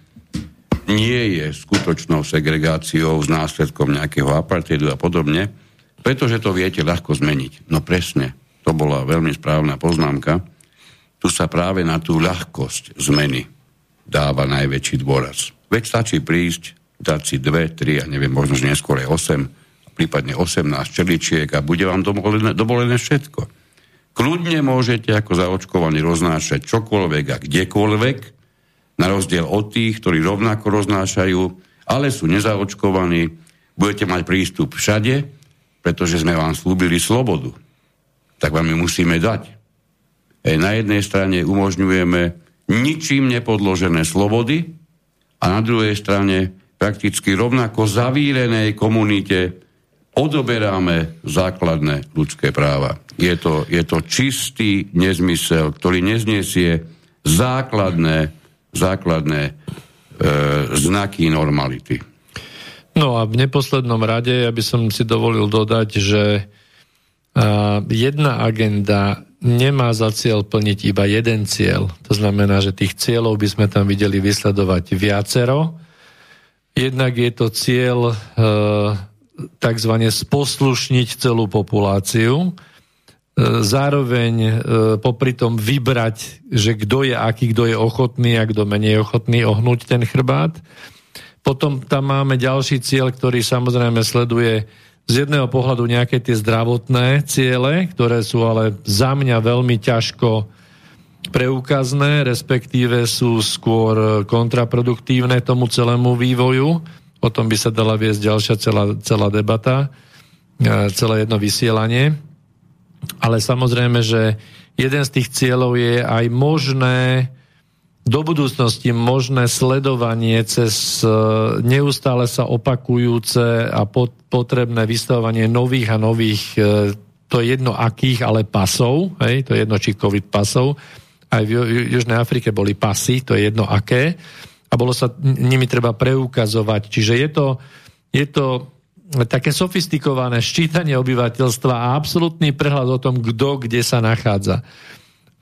nie je skutočnou segregáciou s následkom nejakého apartheidu a podobne, pretože to viete ľahko zmeniť. No presne, to bola veľmi správna poznámka. Tu sa práve na tú ľahkosť zmeny dáva najväčší dôraz. Veď stačí prísť, dať si dve, tri, ja neviem, možno, že neskôr aj osem, prípadne osemnásť čeličiek a bude vám dovolené, dovolené všetko. Kľudne môžete ako zaočkovaní roznášať čokoľvek a kdekoľvek, na rozdiel od tých, ktorí rovnako roznášajú, ale sú nezaočkovaní, budete mať prístup všade, pretože sme vám slúbili slobodu. Tak vám ju musíme dať. Ej, na jednej strane umožňujeme ničím nepodložené slobody a na druhej strane prakticky rovnako zavírenej komunite odoberáme základné ľudské práva. Je to, je to čistý nezmysel, ktorý nezniesie základné základné e, znaky normality. No a v neposlednom rade ja by som si dovolil dodať, že a, jedna agenda nemá za cieľ plniť iba jeden cieľ. To znamená, že tých cieľov by sme tam videli vysledovať viacero. Jednak je to cieľ e, takzvané sposlušniť celú populáciu, zároveň popri tom vybrať, že kto je aký, kto je ochotný a kto menej ochotný ohnúť ten chrbát. Potom tam máme ďalší cieľ, ktorý samozrejme sleduje z jedného pohľadu nejaké tie zdravotné ciele, ktoré sú ale za mňa veľmi ťažko preukazné, respektíve sú skôr kontraproduktívne tomu celému vývoju. O tom by sa dala viesť ďalšia celá, celá debata, celé jedno vysielanie. Ale samozrejme, že jeden z tých cieľov je aj možné, do budúcnosti možné sledovanie cez neustále sa opakujúce a potrebné vystavovanie nových a nových, to je jedno akých, ale pasov, hej, to je jedno či COVID pasov, aj v Južnej Afrike boli pasy, to je jedno aké, a bolo sa nimi treba preukazovať. Čiže je to... Je to také sofistikované ščítanie obyvateľstva a absolútny prehľad o tom, kto kde sa nachádza.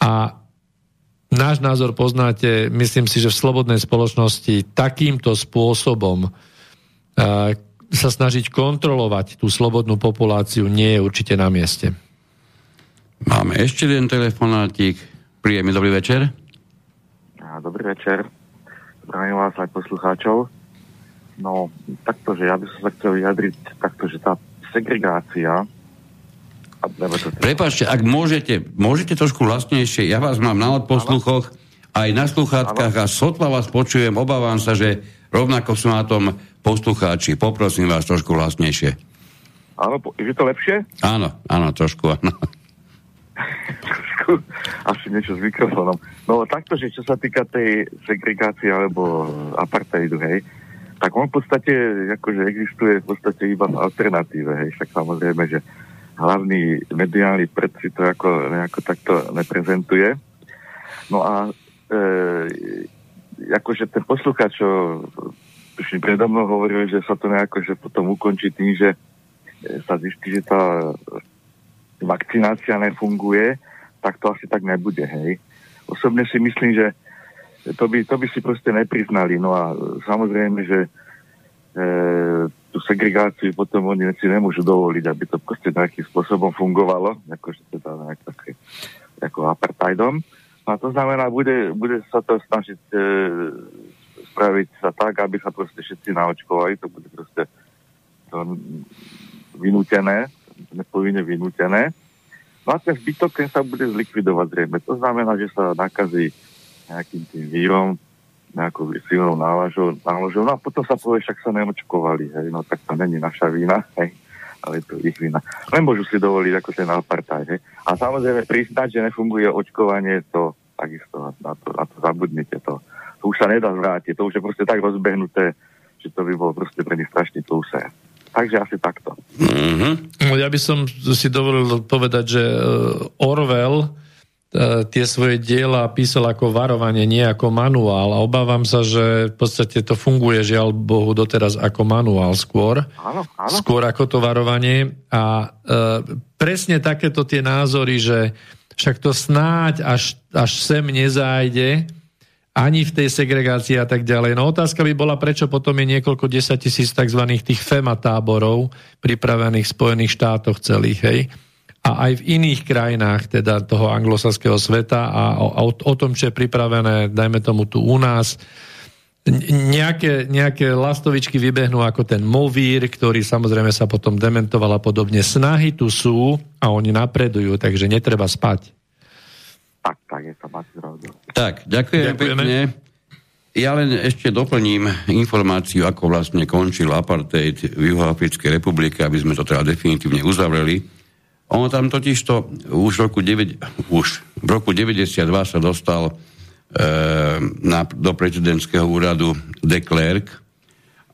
A náš názor poznáte, myslím si, že v slobodnej spoločnosti takýmto spôsobom sa snažiť kontrolovať tú slobodnú populáciu nie je určite na mieste. Máme ešte jeden telefonátik. Príjemný dobrý večer. Dobrý večer. Zdravím vás aj poslucháčov. No, takto, že ja by som sa chcel vyjadriť takto, že tá segregácia... Prepáčte, ak môžete, môžete trošku hlasnejšie, ja vás mám na odposluchoch, aj na sluchátkach a sotva vás počujem, obávam sa, že rovnako sú na tom poslucháči. Poprosím vás trošku hlasnejšie. Áno, je to lepšie? Áno, áno, trošku, áno. Trošku asi niečo s mikrofónom. No takto, že čo sa týka tej segregácie alebo apartheidu, hej, tak on v podstate, akože existuje v podstate iba v alternatíve, hej, však samozrejme, že hlavný mediálny prd si to ako, nejako takto neprezentuje. No a e, akože ten poslucháč, čo tuším predo mnou hovoril, že sa to nejako, že potom ukončí tým, že sa zistí, že tá vakcinácia nefunguje, tak to asi tak nebude, hej. Osobne si myslím, že to by, to by si proste nepriznali. No a samozrejme, že e, tú segregáciu potom oni si nemôžu dovoliť, aby to proste nejakým spôsobom fungovalo, akože teda nejak také, ako apartheidom. A to znamená, bude, bude sa to snažiť e, spraviť sa tak, aby sa proste všetci naočkovali. To bude proste to vynútené, nepovinne vynútené. No a ten zbytok, ten sa bude zlikvidovať zrejme. To znamená, že sa nakazí nejakým tým vírom, nejakou silnou náložou, náložou. No a potom sa povie, však sa neočkovali, hej, no tak to není naša vína, hej, ale to je ich vína. Nemôžu si dovoliť ako ten apartheid, hej. A samozrejme priznať, že nefunguje očkovanie, to takisto, na to, na to zabudnite, to, to už sa nedá zvrátiť, to už je proste tak rozbehnuté, že to by bolo proste pre nich strašne tlusé. Takže asi takto. Mm-hmm. Ja by som si dovolil povedať, že Orwell tie svoje diela písal ako varovanie, nie ako manuál. A obávam sa, že v podstate to funguje, žiaľ Bohu, doteraz ako manuál skôr. Áno, áno. Skôr ako to varovanie. A e, presne takéto tie názory, že však to snáď až, až sem nezájde, ani v tej segregácii a tak ďalej. No otázka by bola, prečo potom je niekoľko desaťtisíc takzvaných tých FEMA táborov pripravených v Spojených štátoch celých, hej? A aj v iných krajinách teda toho anglosaského sveta a o, o tom, čo je pripravené, dajme tomu tu u nás, nejaké, nejaké lastovičky vybehnú ako ten Movír, ktorý samozrejme sa potom dementoval a podobne. Snahy tu sú a oni napredujú, takže netreba spať. Tak, tak, je to máte pravdu. Tak, ďakujem pekne. Ja len ešte doplním informáciu, ako vlastne končil apartheid v Juhoafrickej republike, aby sme to teda definitívne uzavreli. Ono tam totiž to už v roku, deväť, už v roku deväťdesiatdva sa dostal e, na, do prezidentského úradu de Klerk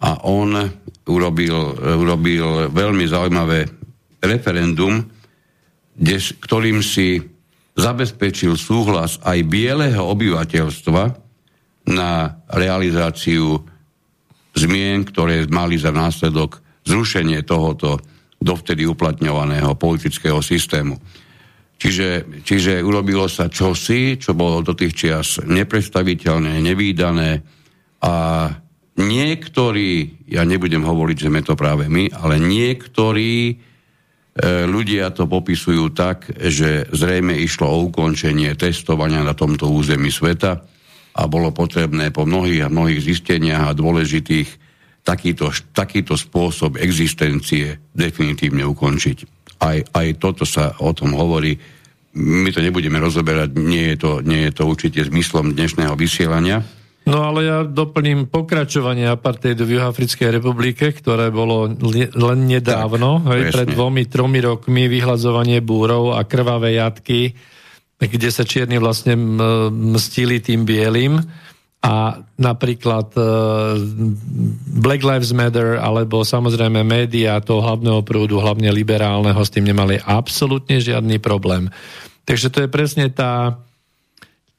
a on urobil, urobil veľmi zaujímavé referendum, des, ktorým si zabezpečil súhlas aj bieleho obyvateľstva na realizáciu zmien, ktoré mali za následok zrušenie tohoto dovtedy uplatňovaného politického systému. Čiže, čiže urobilo sa čosi, čo bolo do tých čias nepredstaviteľné, nevýdané a niektorí, ja nebudem hovoriť, že sme to práve my, ale niektorí e, ľudia to popisujú tak, že zrejme išlo o ukončenie testovania na tomto území sveta a bolo potrebné po mnohých a mnohých zisteniach a dôležitých Takýto, takýto spôsob existencie definitívne ukončiť. Aj, aj toto sa o tom hovorí. My to nebudeme rozoberať, nie je to, nie je to určite zmyslom dnešného vysielania. No ale ja doplním pokračovanie apartheidu v Juhoafrickej republike, ktoré bolo len nedávno, tak, hej, pred dvomi, tromi rokmi, vyhladzovanie búrov a krvavé jatky, kde sa čierni vlastne mstili tým bielým. A napríklad uh, Black Lives Matter, alebo samozrejme médiá toho hlavného prúdu, hlavne liberálneho, s tým nemali absolútne žiadny problém. Takže to je presne tá,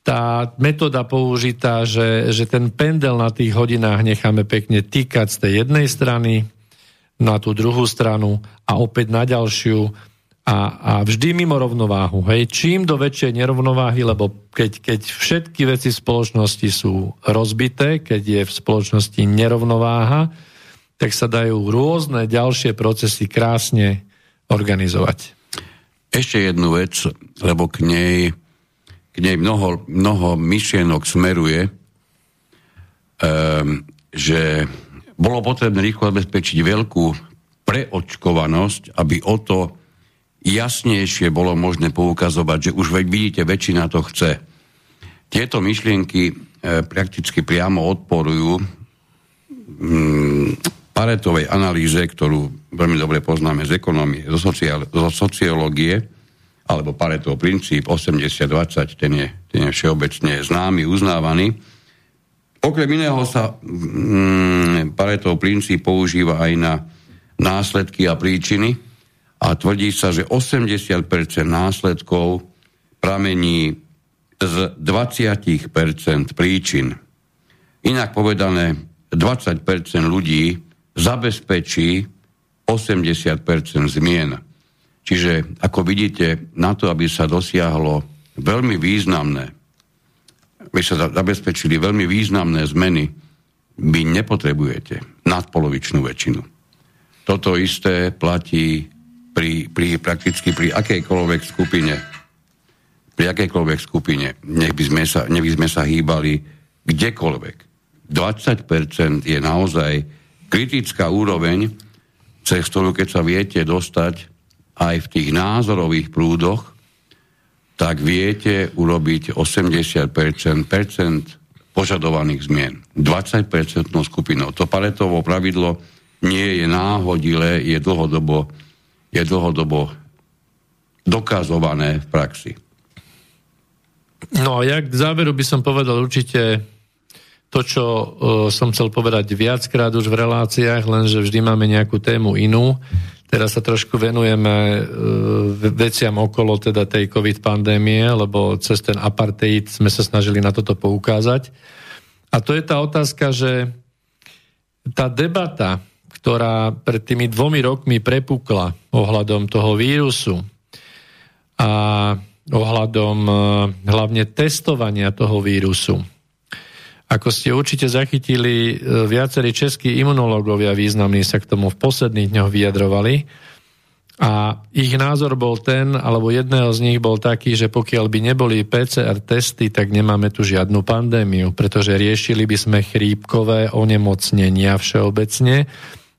tá metóda použitá, že, že ten pendel na tých hodinách necháme pekne týkať z tej jednej strany na tú druhú stranu a opäť na ďalšiu a, a vždy mimo rovnováhu. Hej. Čím do väčšej nerovnováhy, lebo Keď, keď všetky veci v spoločnosti sú rozbité, keď je v spoločnosti nerovnováha, tak sa dajú rôzne ďalšie procesy krásne organizovať. Ešte jednu vec, lebo k nej, k nej mnoho, mnoho myšlienok smeruje, um, že bolo potrebné rýchlo zabezpečiť veľkú preočkovanosť, aby o to jasnejšie bolo možné poukazovať, že už vidíte, väčšina to chce. Tieto myšlienky e, prakticky priamo odporujú mm, Paretovej analýze, ktorú veľmi dobre poznáme z ekonomie, zo, sociál- zo sociológie alebo Paretov princíp osemdesiat dvadsať, ten je, ten je všeobecne známy, uznávaný. Okrem iného sa mm, Paretov princíp používa aj na následky a príčiny a tvrdí sa, že osemdesiat percent následkov pramení z dvadsať percent príčin. Inak povedané, dvadsať percent ľudí zabezpečí osemdesiat percent zmien. Čiže, ako vidíte, na to, aby sa dosiahlo veľmi významné, aby sa zabezpečili veľmi významné zmeny, vy nepotrebujete nadpolovičnú väčšinu. Toto isté platí pri, pri, prakticky pri akejkoľvek skupine. Pri akejkoľvek skupine. Nech by sme sa, nech by sme sa hýbali kdekoľvek. dvadsať percent je naozaj kritická úroveň, cez ktorú, keď sa viete dostať aj v tých názorových prúdoch, tak viete urobiť osemdesiat percent percent požadovaných zmien. dvadsať percent skupinou. To Paretovo pravidlo nie je náhodilé, je dlhodobo, je dlhodobo dokazované v praxi. No a ja k záveru by som povedal určite to, čo uh, som chcel povedať viackrát už v reláciách, lenže vždy máme nejakú tému inú. Teraz sa trošku venujeme e, veciam okolo teda tej COVID pandémie, lebo cez ten apartheid sme sa snažili na toto poukázať. A to je tá otázka, že tá debata, ktorá pred tými dvomi rokmi prepukla ohľadom toho vírusu a ohľadom e, hlavne testovania toho vírusu. Ako ste určite zachytili, viacerí českí imunológovia významní sa k tomu v posledných dňoch vyjadrovali a ich názor bol ten, alebo jedného z nich bol taký, že pokiaľ by neboli pé cé er testy, tak nemáme tu žiadnu pandémiu, pretože riešili by sme chrípkové onemocnenia všeobecne,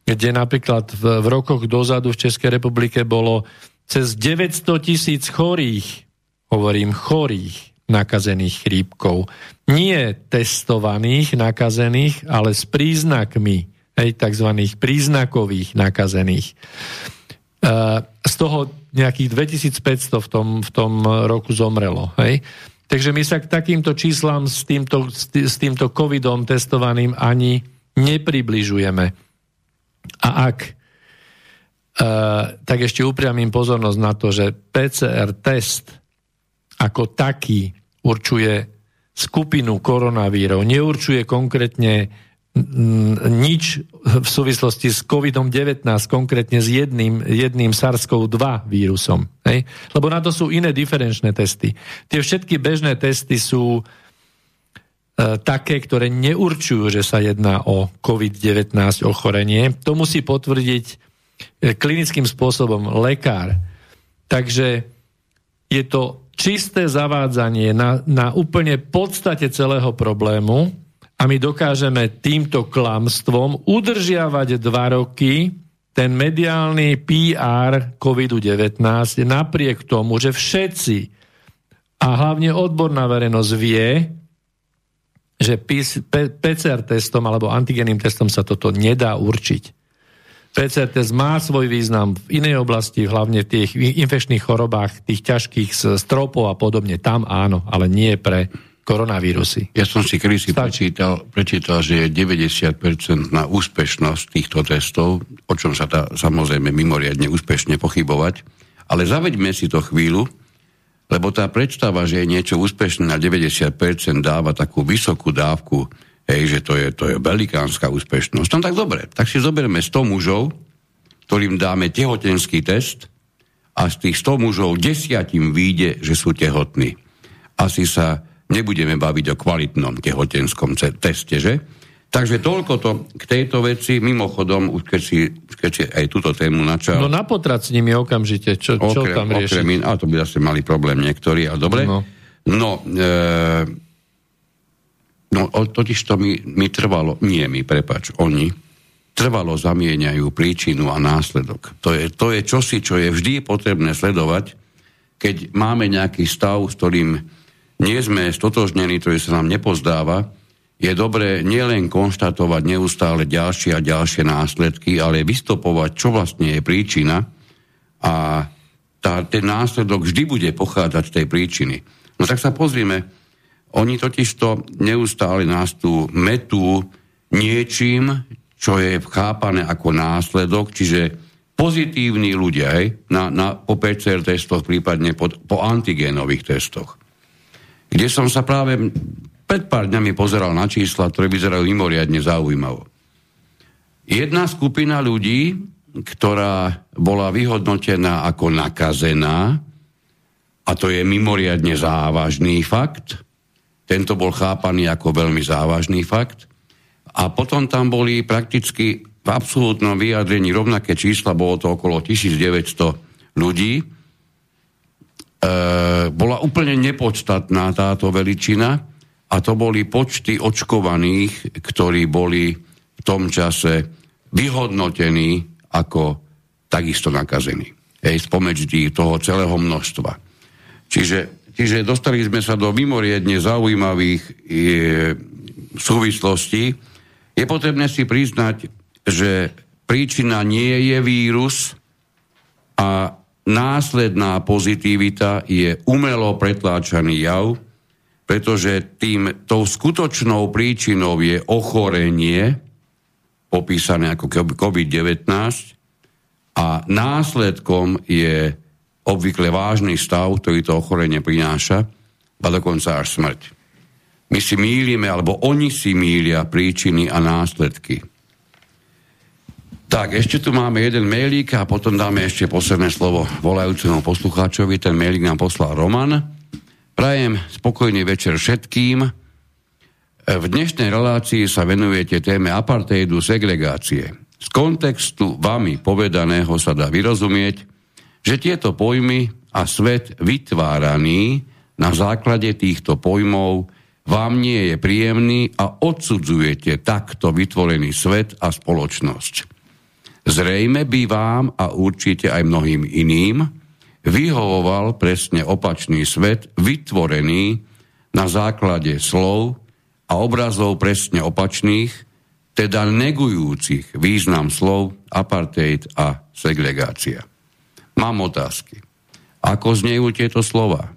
kde napríklad v, v rokoch dozadu v Českej republike bolo cez deväťsto tisíc chorých, hovorím chorých, nakazených chrípkov. Nie testovaných nakazených, ale s príznakmi, hej, tzv. Príznakových nakazených. Z toho nejakých dvetisícpäťsto v tom, v tom roku zomrelo. Hej. Takže my sa k takýmto číslam s týmto, s týmto covidom testovaným ani nepribližujeme. A ak tak ešte upriamím pozornosť na to, že pé cé er test ako taký určuje skupinu koronavírov, neurčuje konkrétne nič v súvislosti s kovidom devätnásť, konkrétne s jedným, jedným SARS-CoV dva vírusom. Hej? Lebo na to sú iné diferenčné testy. Tie všetky bežné testy sú e, také, ktoré neurčujú, že sa jedná o kovid devätnásť ochorenie. To musí potvrdiť e, klinickým spôsobom lekár. Takže je to čisté zavádzanie na, na úplne podstate celého problému a my dokážeme týmto klamstvom udržiavať dva roky ten mediálny pé er covidu devätnásť napriek tomu, že všetci a hlavne odborná verejnosť vie, že pé cé er testom alebo antigenným testom sa toto nedá určiť. pé cé er test má svoj význam v inej oblasti, hlavne v tých infekčných chorobách, tých ťažkých stropov a podobne. Tam áno, ale nie pre koronavírusy. Ja som si kedysi prečítal, prečítal, že je deväťdesiat percent na úspešnosť týchto testov, o čom sa dá samozrejme mimoriadne úspešne pochybovať. Ale zaveďme si to chvíľu, lebo tá predstava, že je niečo úspešné na deväťdesiat percent dáva takú vysokú dávku. Hej, že to je, to je velikánska úspešnosť. No tak dobre, tak si zoberme sto mužov, ktorým dáme tehotenský test a z tých sto mužov desiatim vyjde, že sú tehotní. Asi sa nebudeme baviť o kvalitnom tehotenskom teste, že? Takže toľko to k tejto veci, mimochodom, už keď si, keď si aj túto tému načal. No na potrat s nimi okamžite, čo, okrem, čo tam riešiť? Okrem in, a to by zase mali problém niektorí, ale dobre. No, no e- No totiž to mi, mi trvalo, nie mi, prepáč, oni trvalo zamieňajú príčinu a následok. To je, to je čosi, čo je vždy potrebné sledovať, keď máme nejaký stav, s ktorým nie sme stotožnení, ktorý sa nám nepozdáva, je dobré nielen konštatovať neustále ďalšie a ďalšie následky, ale vystopovať, čo vlastne je príčina a tá, ten následok vždy bude pochádzať z tej príčiny. No tak sa pozrime, oni totižto neustále nás tu metú niečím, čo je chápané ako následok, čiže pozitívni ľudia hej, na, na, po pé cé er testoch, prípadne po, po antigénových testoch. Kde som sa práve pred pár dňami pozeral na čísla, ktoré vyzerajú mimoriadne zaujímavo. Jedna skupina ľudí, ktorá bola vyhodnotená ako nakazená, a to je mimoriadne závažný fakt, tento bol chápaný ako veľmi závažný fakt, a potom tam boli prakticky v absolútnom vyjadrení rovnaké čísla, bolo to okolo tisíc deväťsto ľudí. E, bola úplne nepodstatná táto veličina a to boli počty očkovaných, ktorí boli v tom čase vyhodnotení ako takisto nakazení. Hej, spomedzi toho celého množstva. Čiže, čiže dostali sme sa do mimoriadne zaujímavých e, súvislostí. Je potrebné si priznať, že príčina nie je vírus a následná pozitivita je umelo pretláčaný jav, pretože tým, tou skutočnou príčinou je ochorenie, popísané ako covid devätnásť, a následkom je obvykle vážny stav, ktorý to ochorenie prináša, a dokonca až smrť. My si mýlime, alebo oni si mýlia príčiny a následky. Tak, ešte tu máme jeden mailík a potom dáme ešte posledné slovo volajúcemu poslucháčovi. Ten mailík nám poslal Roman. Prajem spokojný večer všetkým. V dnešnej relácii sa venujete téme apartheidu, segregácie. Z kontextu vami povedaného sa dá vyrozumieť, že tieto pojmy a svet vytváraný na základe týchto pojmov vám nie je príjemný a odsudzujete takto vytvorený svet a spoločnosť. Zrejme by vám a určite aj mnohým iným vyhovoval presne opačný svet, vytvorený na základe slov a obrazov presne opačných, teda negujúcich význam slov apartheid a segregácia. Mám otázky. Ako znejú tieto slova?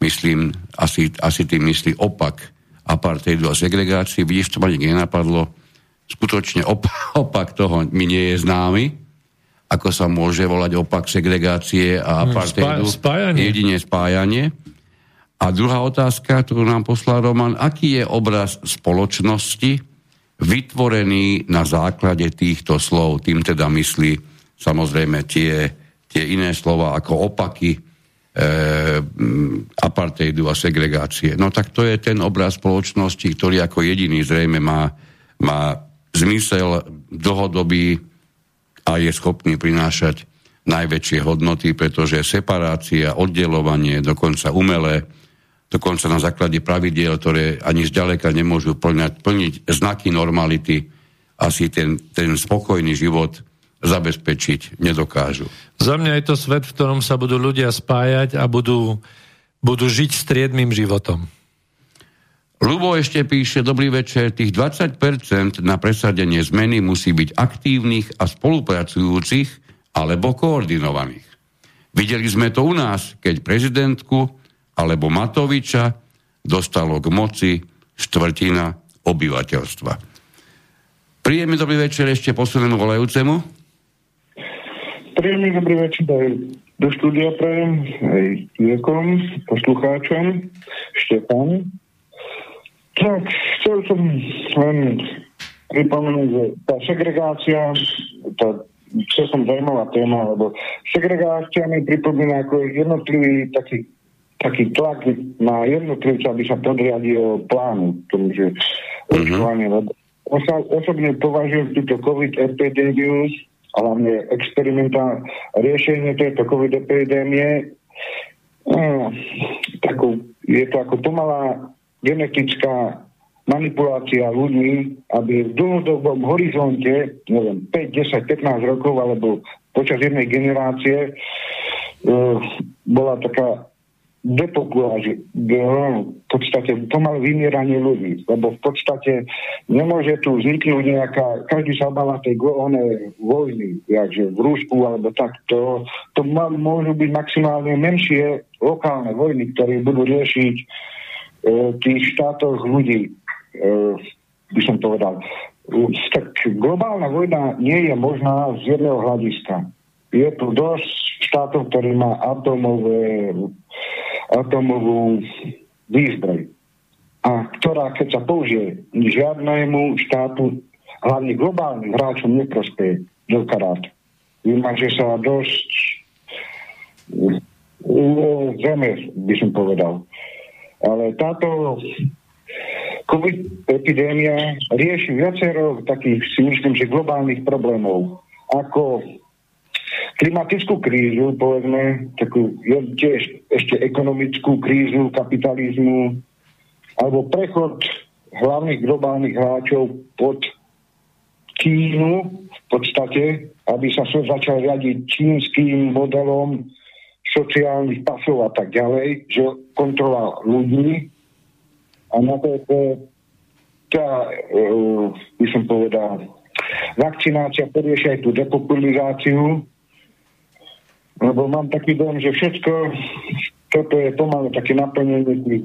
Myslím, asi, asi tým myslí opak apartheidu a segregácii. Vidíš, to ma nikdy nenapadlo. Skutočne opak, opak toho mi nie je známy, ako sa môže volať opak segregácie a apartheidu. Spájanie. Jedine spájanie. A druhá otázka, ktorú nám poslal Roman, aký je obraz spoločnosti vytvorený na základe týchto slov? Tým teda myslí samozrejme tie, tie iné slova ako opaky e, apartheidu a segregácie. No tak to je ten obraz spoločnosti, ktorý ako jediný zrejme má, má zmysel dlhodobý a je schopný prinášať najväčšie hodnoty, pretože separácia, oddelovanie, dokonca umelé, dokonca na základe pravidiel, ktoré ani zďaleka nemôžu plňať, plniť znaky normality, asi ten, ten spokojný život zabezpečiť nedokážu. Za mňa je to svet, v ktorom sa budú ľudia spájať a budú, budú žiť striedmym životom. Ľubo ešte píše, dobrý večer, tých dvadsať percent na presadenie zmeny musí byť aktívnych a spolupracujúcich alebo koordinovaných. Videli sme to u nás, keď prezidentku alebo Matoviča dostalo k moci štvrtina obyvateľstva. Príjemný dobrý večer ešte poslednému volajúcemu. Príjemný dobrý večer, David. Do štúdia prajem aj viekom, poslucháčom, Štefán. Tak, chcel som len pripomenúť, že tá segregácia, tá, čo som zaujímavá téma, lebo segregácia mi pripomína ako jednotlivý taký, taký tlak na jednotlivca, aby sa podriadil plánu, ktorý je očkovanie. Osa, osobne považujem túto COVID epidémiu, a hlavne experimentálne riešenie tejto COVID epidémie, no, takú, je to ako pomalá genetická manipulácia ľudí, aby v dlhodobom horizonte, neviem, päť, desať, pätnásť rokov, alebo počas jednej generácie e, bola taká do pokuráži, v podstate pomalu vymieranie ľudí, lebo v podstate nemôže tu vzniknúť nejaká, každý sa obáva tej onej vojny, jakže v Rusku alebo takto, to môžu byť maximálne menšie lokálne vojny, ktoré budú riešiť e, tých štátoch ľudí, e, by som povedal. Tak globálna vojna nie je možná z jedného hľadiska. Je tu dosť štátov, ktorý má atomové atomovú výzbroj a ktorá, keď sa použije, žiadnemu štátu, hlavne globálnym hráčom, neprospeje dokrát. Vnímam, že sa dosť zeme, by som povedal. Ale táto COVID epidémia rieši viacero takých, si myslím, že globálnych problémov, ako klimatickú krízu, povedzme, takú tiež ešte ekonomickú krízu kapitalizmu, alebo prechod hlavných globálnych hráčov pod Čínu v podstate, aby sa začal riadiť čínskym modelom sociálnych pasov a tak ďalej, že kontrola ľudí a na to tá, by som povedal, vakcinácia porieši aj tú depopulizáciu, lebo mám taký dom, že všetko, toto je pomalu také naplnenie tých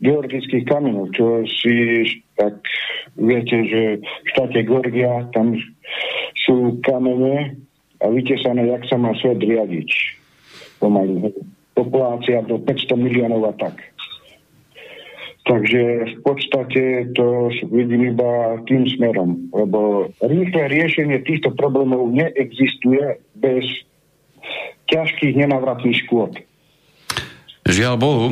georgických kamenov, čo si tak viete, že v štáte Georgia tam sú kamene a vytesané, jak sa má svet riadiť. Pomalu. Populácia do päťsto miliónov a tak. Takže v podstate to vidím iba tým smerom, lebo rýchle riešenie týchto problémov neexistuje bez ťažkých nenávratných škôd. Žiaľ Bohu.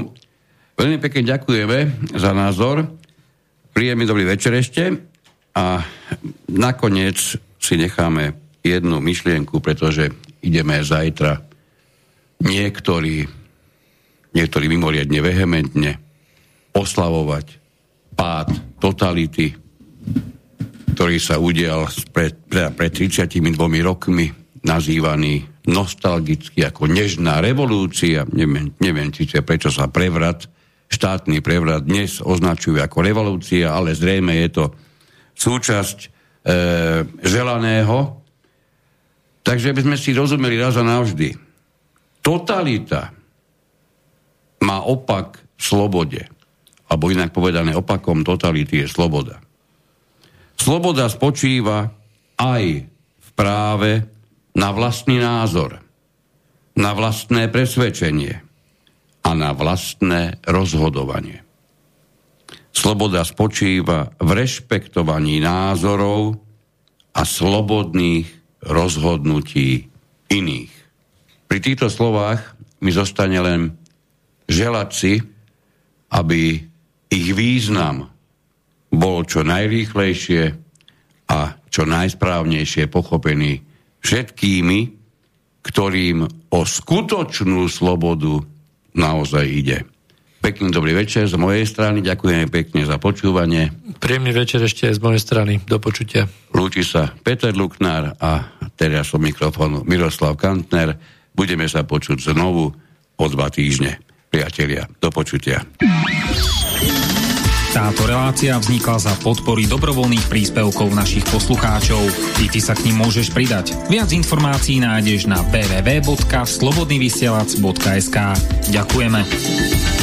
Veľmi pekne ďakujeme za názor. Príjemný dobrý večer ešte a nakoniec si necháme jednu myšlienku, pretože ideme zajtra niektorí, niektorí mimoriadne vehementne oslavovať pád totality, ktorý sa udial pred, pred tridsiatimi dvomi rokmi, nazývaný nostalgicky ako nežná revolúcia. Neviem, neviem čiže prečo sa prevrat, štátny prevrat dnes označujú ako revolúcia, ale zrejme je to súčasť e, želaného. Takže by sme si rozumeli raz a navždy. Totalita má opak v slobode. Alebo inak povedané, opakom totality je sloboda. Sloboda spočíva aj v práve na vlastný názor, na vlastné presvedčenie a na vlastné rozhodovanie. Sloboda spočíva v rešpektovaní názorov a slobodných rozhodnutí iných. Pri týchto slovách mi zostane len želať si, aby ich význam bol čo najrýchlejšie a čo najsprávnejšie pochopený všetkými, ktorým o skutočnú slobodu naozaj ide. Pekný dobrý večer z mojej strany, ďakujeme pekne za počúvanie. Príjemný večer ešte z mojej strany, do počutia. Lúči sa Peter Luknár a teraz od mikrofónu Miroslav Kantner. Budeme sa počuť znovu o dva týždne. Priatelia, do počutia. Táto relácia vznikla za podpory dobrovoľných príspevkov našich poslucháčov. Ty, ty sa k nim môžeš pridať. Viac informácií nájdeš na w w w bodka slobodnyvysielac bodka es ka. Ďakujeme.